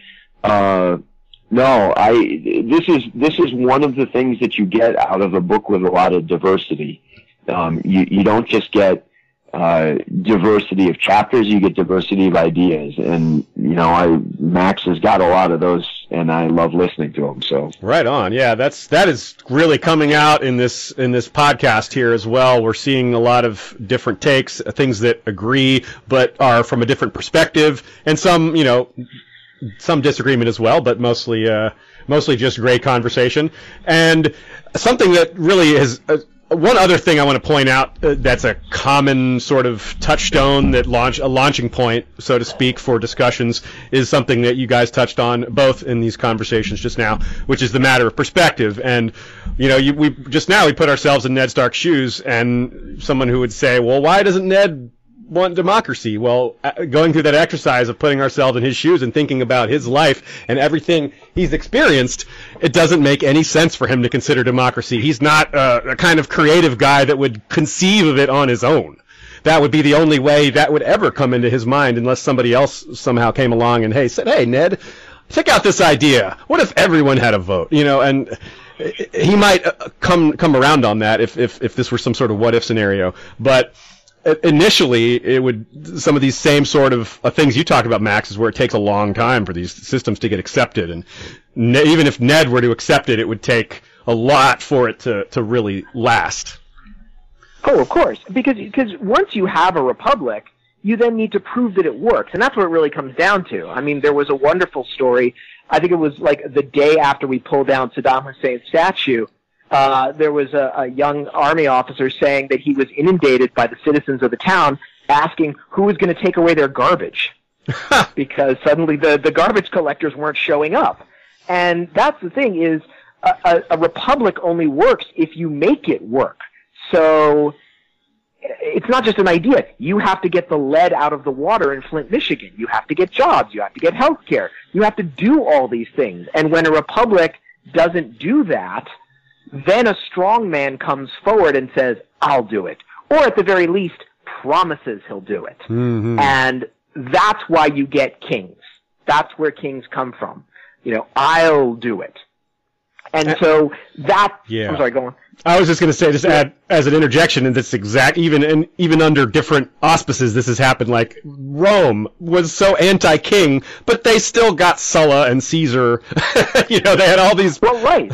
this is one of the things that you get out of a book with a lot of diversity. You don't just get diversity of chapters; you get diversity of ideas. And Max has got a lot of those. And I love listening to them. So right on, yeah. That is really coming out in this podcast here as well. We're seeing a lot of different takes, things that agree but are from a different perspective, and some some disagreement as well, but mostly just great conversation. And something that really is one other thing I want to point out that's a common sort of touchstone, a launching point, so to speak, for discussions is something that you guys touched on both in these conversations just now, which is the matter of perspective. And, we just now we put ourselves in Ned Stark's shoes, and someone who would say, well, why doesn't Ned want democracy? Well, going through that exercise of putting ourselves in his shoes and thinking about his life and everything he's experienced, it doesn't make any sense for him to consider democracy. He's not a kind of creative guy that would conceive of it on his own. That would be the only way that would ever come into his mind, unless somebody else somehow came along and said, Ned, check out this idea. What if everyone had a vote? And he might come around on that if this were some sort of what if scenario. But initially, some of these same sort of things you talked about, Max, is where it takes a long time for these systems to get accepted. And even if Ned were to accept it, it would take a lot for it to really last. Oh, of course. Because once you have a republic, you then need to prove that it works. And that's what it really comes down to. I mean, there was a wonderful story. I think it was like the day after we pulled down Saddam Hussein's statue. There was a young army officer saying that he was inundated by the citizens of the town asking who was going to take away their garbage because suddenly the garbage collectors weren't showing up. And that's the thing is a republic only works if you make it work. So it's not just an idea. You have to get the lead out of the water in Flint, Michigan. You have to get jobs. You have to get health care. You have to do all these things. And when a republic doesn't do that, then a strong man comes forward and says, I'll do it. Or at the very least, promises he'll do it. Mm-hmm. And that's why you get kings. That's where kings come from. You know, I'll do it. And so that, yeah. I'm sorry, go on. I was just going to say, just add as an interjection, and this exact, even under different auspices, this has happened. Like Rome was so anti-king, but they still got Sulla and Caesar. You know, they had all these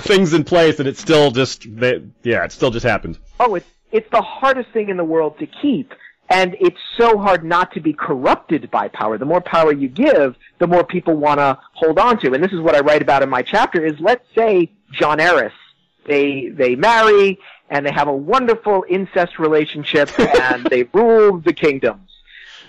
things in place, and it still just, it still just happened. Oh, it's the hardest thing in the world to keep, and it's so hard not to be corrupted by power. The more power you give, the more people want to hold on to. And this is what I write about in my chapter: is let's say Daenerys. They marry, and they have a wonderful incest relationship, and they rule the kingdoms.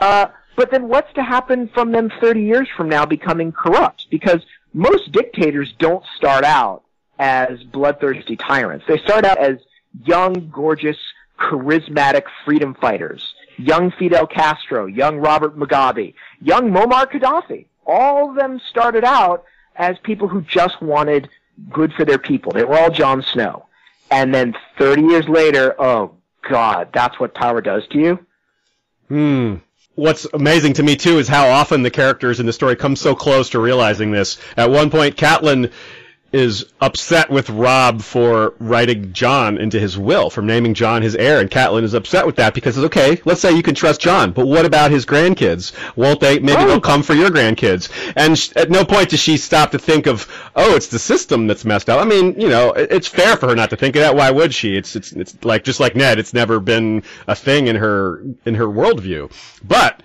But then what's to happen from them 30 years from now becoming corrupt? Because most dictators don't start out as bloodthirsty tyrants. They start out as young, gorgeous, charismatic freedom fighters. Young Fidel Castro, young Robert Mugabe, young Muammar Gaddafi. All of them started out as people who just wanted good for their people. They were all Jon Snow. And then 30 years later, oh, God, that's what power does to you? Hmm. What's amazing to me, too, is how often the characters in the story come so close to realizing this. At one point, Catelyn is upset with Rob for writing Jon into his will, for naming Jon his heir, and Catelyn is upset with that because it's okay, let's say you can trust Jon, but what about his grandkids? Won't they, maybe they'll come for your grandkids? And at no point does she stop to think of, oh, it's the system that's messed up. I mean, you know, it's fair for her not to think of that. Why would she? It's like, just like Ned, it's never been a thing in her worldview. But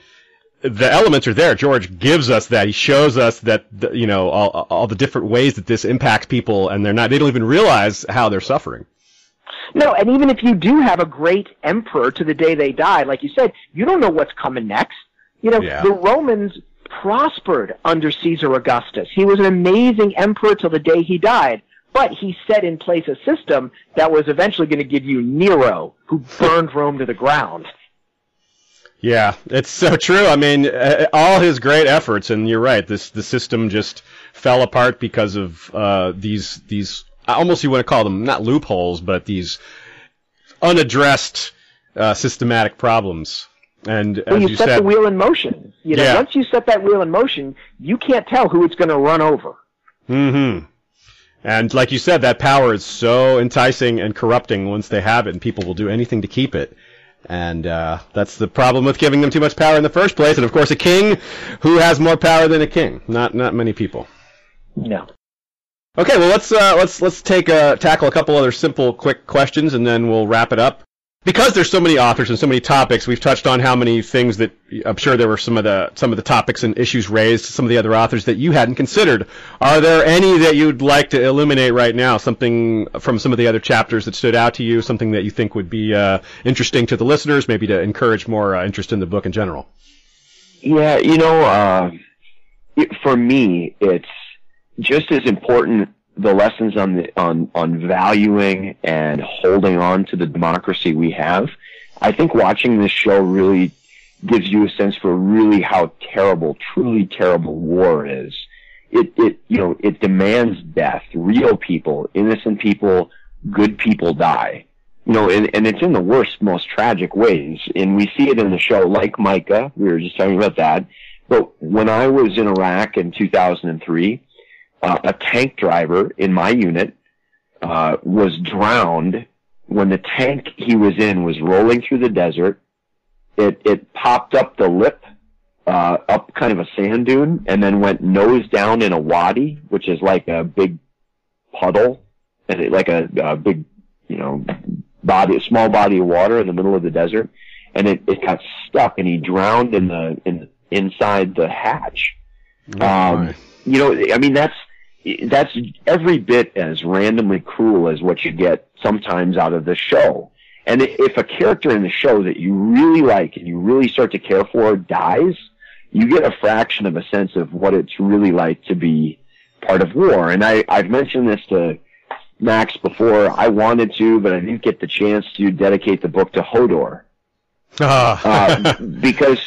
the elements are there. George gives us that. He shows us that, you know, all the different ways that this impacts people, and they don't even realize how they're suffering. No, and even if you do have a great emperor to the day they die, like you said, you don't know what's coming next. You know, yeah. The Romans prospered under Caesar Augustus. He was an amazing emperor till the day he died, but he set in place a system that was eventually going to give you Nero, who burned Rome to the ground. Yeah, it's so true. I mean, all his great efforts, and you're right, the system just fell apart because of these almost, you want to call them, not loopholes, but these unaddressed systematic problems. And well, as you set the wheel in motion. You know, yeah. Once you set that wheel in motion, you can't tell who it's going to run over. Mm-hmm. And like you said, that power is so enticing and corrupting once they have it, and people will do anything to keep it. And that's the problem with giving them too much power in the first place. And, of course, a king, who has more power than a king? Not many people. No. Okay, well, let's tackle a couple other simple, quick questions, and then we'll wrap it up. Because there's so many authors and so many topics, we've touched on how many things that I'm sure there were some of the topics and issues raised, some of the other authors that you hadn't considered. Are there any that you'd like to illuminate right now? Something from some of the other chapters that stood out to you, something that you think would be interesting to the listeners, maybe to encourage more interest in the book in general? Yeah, you know, for me, it's just as important the lessons on valuing and holding on to the democracy we have. I think watching this show really gives you a sense for really how terrible, truly terrible war is. It demands death. Real people, innocent people, good people die. You know, and it's in the worst, most tragic ways. And we see it in the show, like Micah. We were just talking about that. But when I was in Iraq in 2003, a tank driver in my unit was drowned when the tank he was in was rolling through the desert. It popped up the lip, up kind of a sand dune, and then went nose down in a wadi, which is like a big puddle, and like a big, you know, body, a small body of water in the middle of the desert, and it got stuck, and he drowned inside the hatch. You know, I mean, that's every bit as randomly cruel as what you get sometimes out of the show. And if a character in the show that you really like and you really start to care for dies, you get a fraction of a sense of what it's really like to be part of war. And I've mentioned this to Max before. I wanted to, but I didn't get the chance to dedicate the book to Hodor. Because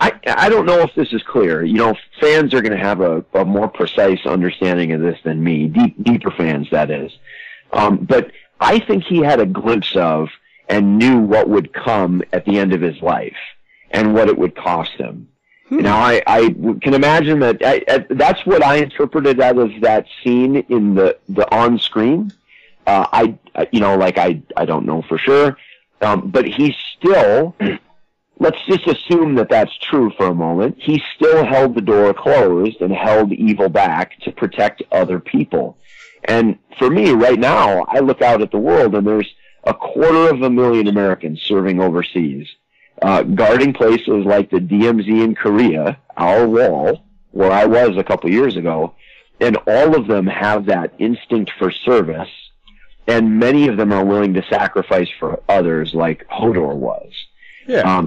I don't know if this is clear. You know, fans are going to have a more precise understanding of this than me, deeper fans, that is. But I think he had a glimpse of and knew what would come at the end of his life and what it would cost him. Now, I can imagine that that's what I interpreted out of that scene in the on-screen. I don't know for sure, but he's still... Let's just assume that that's true for a moment. He still held the door closed and held evil back to protect other people. And for me, right now, I look out at the world and there's 250,000 Americans serving overseas, guarding places like the DMZ in Korea, our wall, where I was a couple years ago, and all of them have that instinct for service, and many of them are willing to sacrifice for others like Hodor was. Yeah.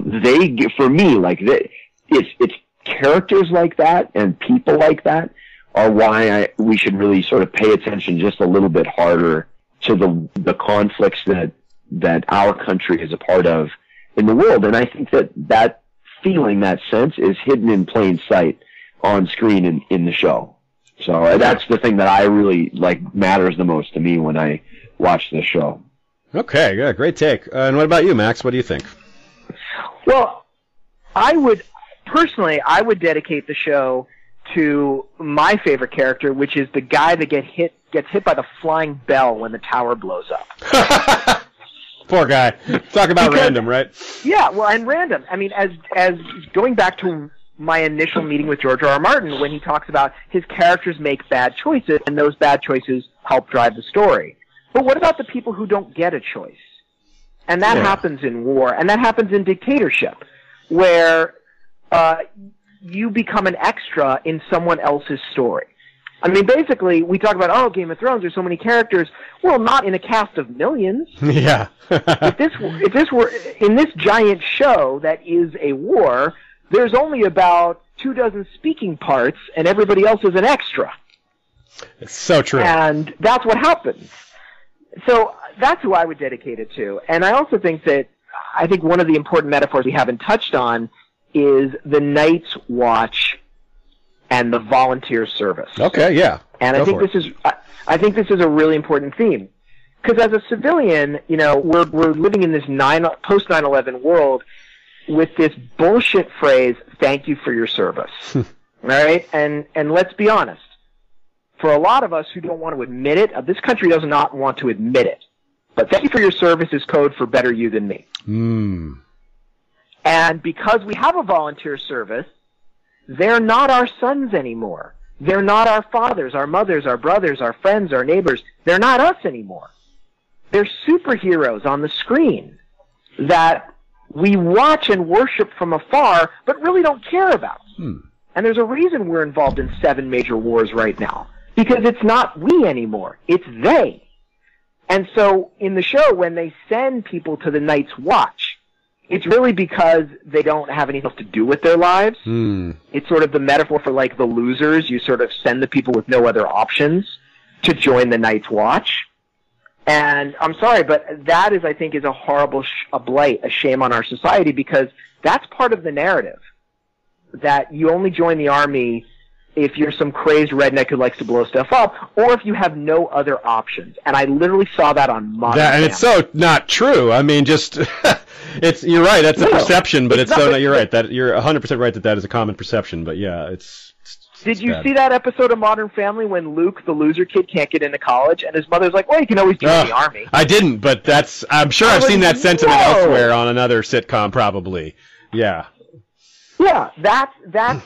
It's characters like that and people like that are why we should really sort of pay attention just a little bit harder to the conflicts that our country is a part of in the world. And I think that feeling, that sense, is hidden in plain sight on screen in the show. So that's the thing that I really like matters the most to me when I watch this show. Okay, yeah, great take. And what about you, Max? What do you think? Well, I would dedicate the show to my favorite character, which is the guy that gets hit by the flying bell when the tower blows up. Poor guy. Talk about random, right? Yeah, well, and random. I mean, as going back to my initial meeting with George R. R. Martin, when he talks about his characters make bad choices, and those bad choices help drive the story. But what about the people who don't get a choice? And that happens in war, and that happens in dictatorship, where you become an extra in someone else's story. I mean, basically, we talk about, Game of Thrones, there's so many characters. Well, not in a cast of millions. Yeah. If this were in this giant show that is a war, there's only about 24 speaking parts, and everybody else is an extra. It's so true. And that's what happens. So that's who I would dedicate it to. And I also think that one of the important metaphors we haven't touched on is the Night's Watch and the volunteer service. Okay, yeah. And I think this is a really important theme, because as a civilian, you know, we're living in this post 9/11 world with this bullshit phrase, "Thank you for your service." All right, and let's be honest. For a lot of us who don't want to admit it, this country does not want to admit it. But thank you for your service is code for better you than me. Mm. And because we have a volunteer service, they're not our sons anymore. They're not our fathers, our mothers, our brothers, our friends, our neighbors. They're not us anymore. They're superheroes on the screen that we watch and worship from afar, but really don't care about. Mm. And there's a reason we're involved in 7 major wars right now. Because it's not we anymore. It's they. And so in the show, when they send people to the Night's Watch, it's really because they don't have anything else to do with their lives. Mm. It's sort of the metaphor for, like, the losers. You sort of send the people with no other options to join the Night's Watch. And I'm sorry, but that is, I think, is a horrible blight, a shame on our society, because that's part of the narrative, that you only join the army if you're some crazed redneck who likes to blow stuff up, or if you have no other options. And I literally saw that on Modern War. And it's so not true. I mean, you're right. That's a perception, but it's so not. You're right. That you're 100% right that is a common perception. But yeah, it's Did you see that episode of Modern Family when Luke, the loser kid, can't get into college, and his mother's like, "Well, you can always join the army." I didn't, but I'm sure I've seen that sentiment elsewhere on another sitcom, probably. Yeah. Yeah, that's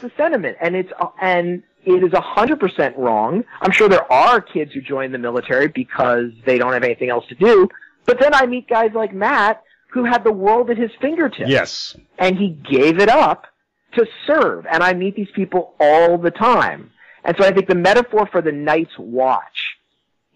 the sentiment, and it is 100% wrong. I'm sure there are kids who join the military because they don't have anything else to do, but then I meet guys like Matt who had the world at his fingertips. Yes. And he gave it up to serve, and I meet these people all the time. And so I think the metaphor for the Night's Watch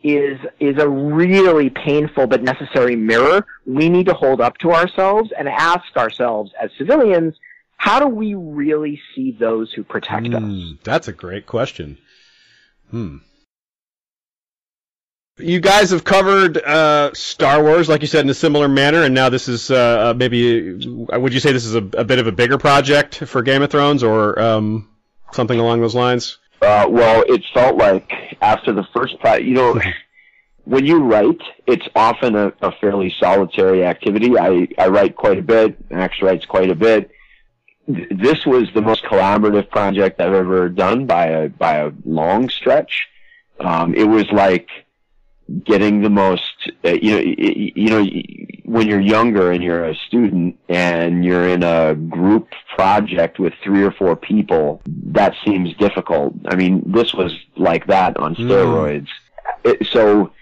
is a really painful but necessary mirror we need to hold up to ourselves and ask ourselves as civilians, how do we really see those who protect us? That's a great question. You guys have covered Star Wars, like you said, in a similar manner, and now this is maybe, would you say this is a bit of a bigger project for Game of Thrones, or something along those lines? Well, it felt like after the first project, you know, when you write, it's often a fairly solitary activity. I write quite a bit, Max writes quite a bit. This was the most collaborative project I've ever done by a long stretch. It was like getting the most, you know, when you're younger and you're a student and you're in a group project with 3 or 4 people, that seems difficult. I mean, this was like that on steroids. It felt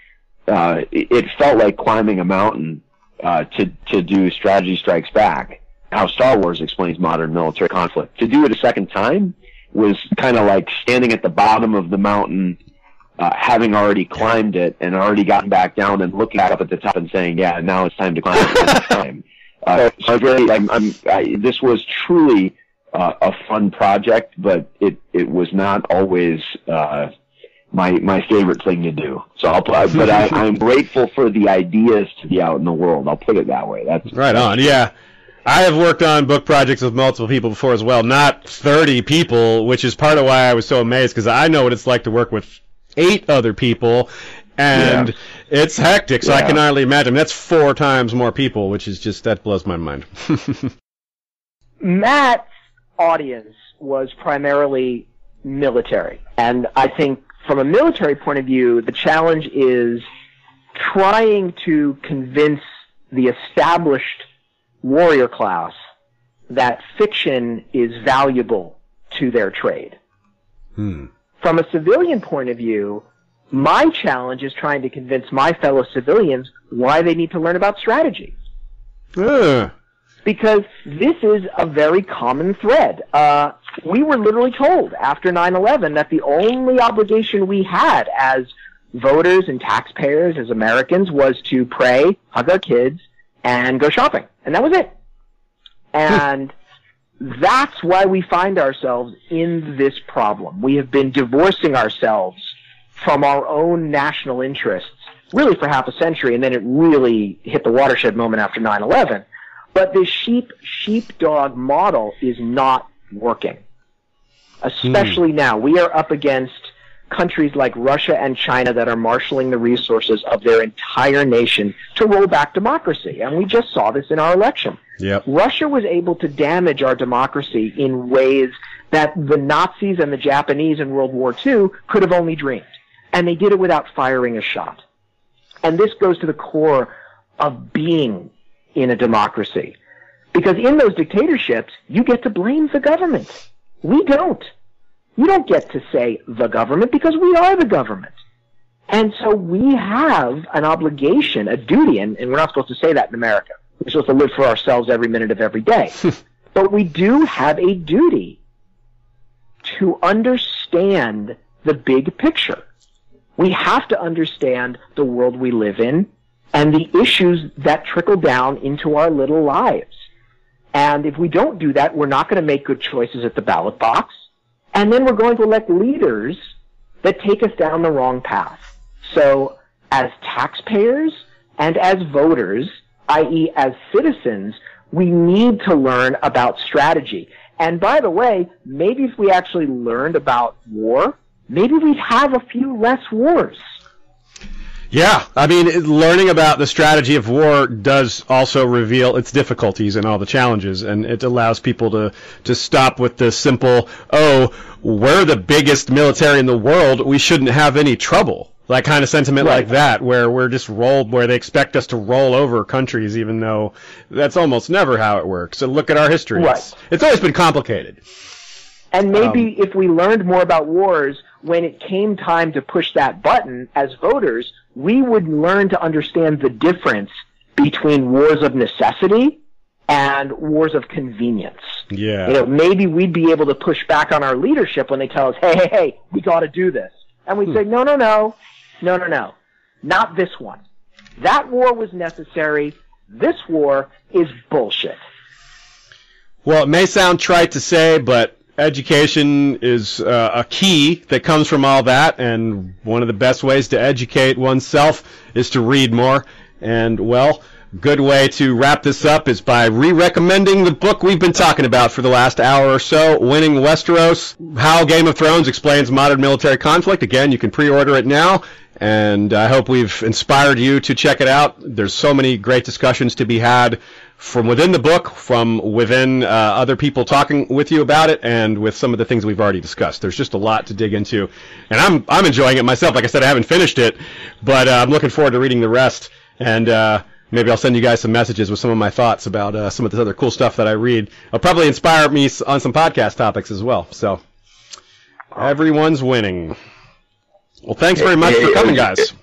like climbing a mountain to do Strategy Strikes Back, how Star Wars explains modern military conflict. To do it a second time was kind of like standing at the bottom of the mountain, having already climbed it and already gotten back down and looking back up at the top and saying, yeah, now it's time to climb it. This was truly a fun project, but it was not always my favorite thing to do. So I'm grateful for the ideas to be out in the world. I'll put it that way. That's right on. Yeah. I have worked on book projects with multiple people before as well, not 30 people, which is part of why I was so amazed, because I know what it's like to work with 8 other people, and it's hectic, so I can hardly imagine. That's 4 times more people, which is just, that blows my mind. Matt's audience was primarily military, and I think from a military point of view, the challenge is trying to convince the established warrior class that fiction is valuable to their trade. From a civilian point of view, my challenge is trying to convince my fellow civilians why they need to learn about strategy. Because this is a very common thread. We were literally told after 9/11 that the only obligation we had as voters and taxpayers, as Americans, was to pray, hug our kids, and go shopping. And that was it. And that's why we find ourselves in this problem. We have been divorcing ourselves from our own national interests, really for half a century, and then it really hit the watershed moment after 9/11. But this sheepdog model is not working, especially now. We are up against countries like Russia and China that are marshaling the resources of their entire nation to roll back democracy. And we just saw this in our election. Yep. Russia was able to damage our democracy in ways that the Nazis and the Japanese in World War II could have only dreamed. And they did it without firing a shot. And this goes to the core of being in a democracy. Because in those dictatorships, you get to blame the government. We don't. You don't get to say the government, because we are the government. And so we have an obligation, a duty, and we're not supposed to say that in America. We're supposed to live for ourselves every minute of every day. But we do have a duty to understand the big picture. We have to understand the world we live in and the issues that trickle down into our little lives. And if we don't do that, we're not going to make good choices at the ballot box. And then we're going to elect leaders that take us down the wrong path. So as taxpayers and as voters, i.e. as citizens, we need to learn about strategy. And by the way, maybe if we actually learned about war, maybe we'd have a few less wars. Yeah, I mean, learning about the strategy of war does also reveal its difficulties and all the challenges, and it allows people to stop with the simple, oh, we're the biggest military in the world, we shouldn't have any trouble. That kind of sentiment, right, like that, where we're just where they expect us to roll over countries, even though that's almost never how it works. And look at our history. Right. It's always been complicated. And maybe if we learned more about wars, when it came time to push that button as voters, we would learn to understand the difference between wars of necessity and wars of convenience. Yeah. You know, maybe we'd be able to push back on our leadership when they tell us, hey, we got to do this. And we'd say, no, not this one. That war was necessary. This war is bullshit. Well, it may sound trite to say, but Education is a key that comes from all that, and one of the best ways to educate oneself is to read more. And, well, good way to wrap this up is by re-recommending the book we've been talking about for the last hour or so, Winning Westeros, How Game of Thrones Explains Modern Military Conflict. Again, you can pre-order it now, and I hope we've inspired you to check it out. There's so many great discussions to be had from within the book, from within other people talking with you about it, and with some of the things we've already discussed. There's just a lot to dig into, and I'm enjoying it myself. Like I said, I haven't finished it, but I'm looking forward to reading the rest, and maybe I'll send you guys some messages with some of my thoughts about some of this other cool stuff that I read. It'll probably inspire me on some podcast topics as well. So everyone's winning. Well, thanks very much for coming, guys.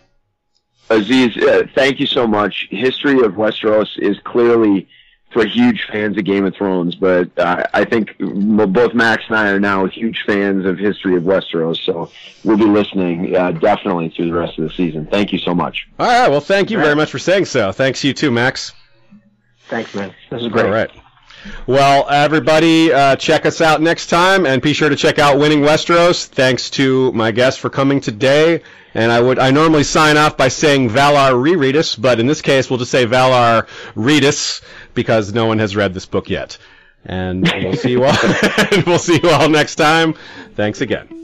Aziz, thank you so much. History of Westeros is clearly for huge fans of Game of Thrones, but I think both Max and I are now huge fans of History of Westeros, so we'll be listening definitely through the rest of the season. Thank you so much. All right, well, thank you very much for saying so. Thanks, you too, Max. Thanks, man. This is great. All right. Well, everybody, check us out next time, and be sure to check out Winning Westeros. Thanks to my guests for coming today. And I normally sign off by saying Valar Rereadus, but in this case we'll just say Valar Reedus, because no one has read this book yet. And we'll see you all next time. Thanks again.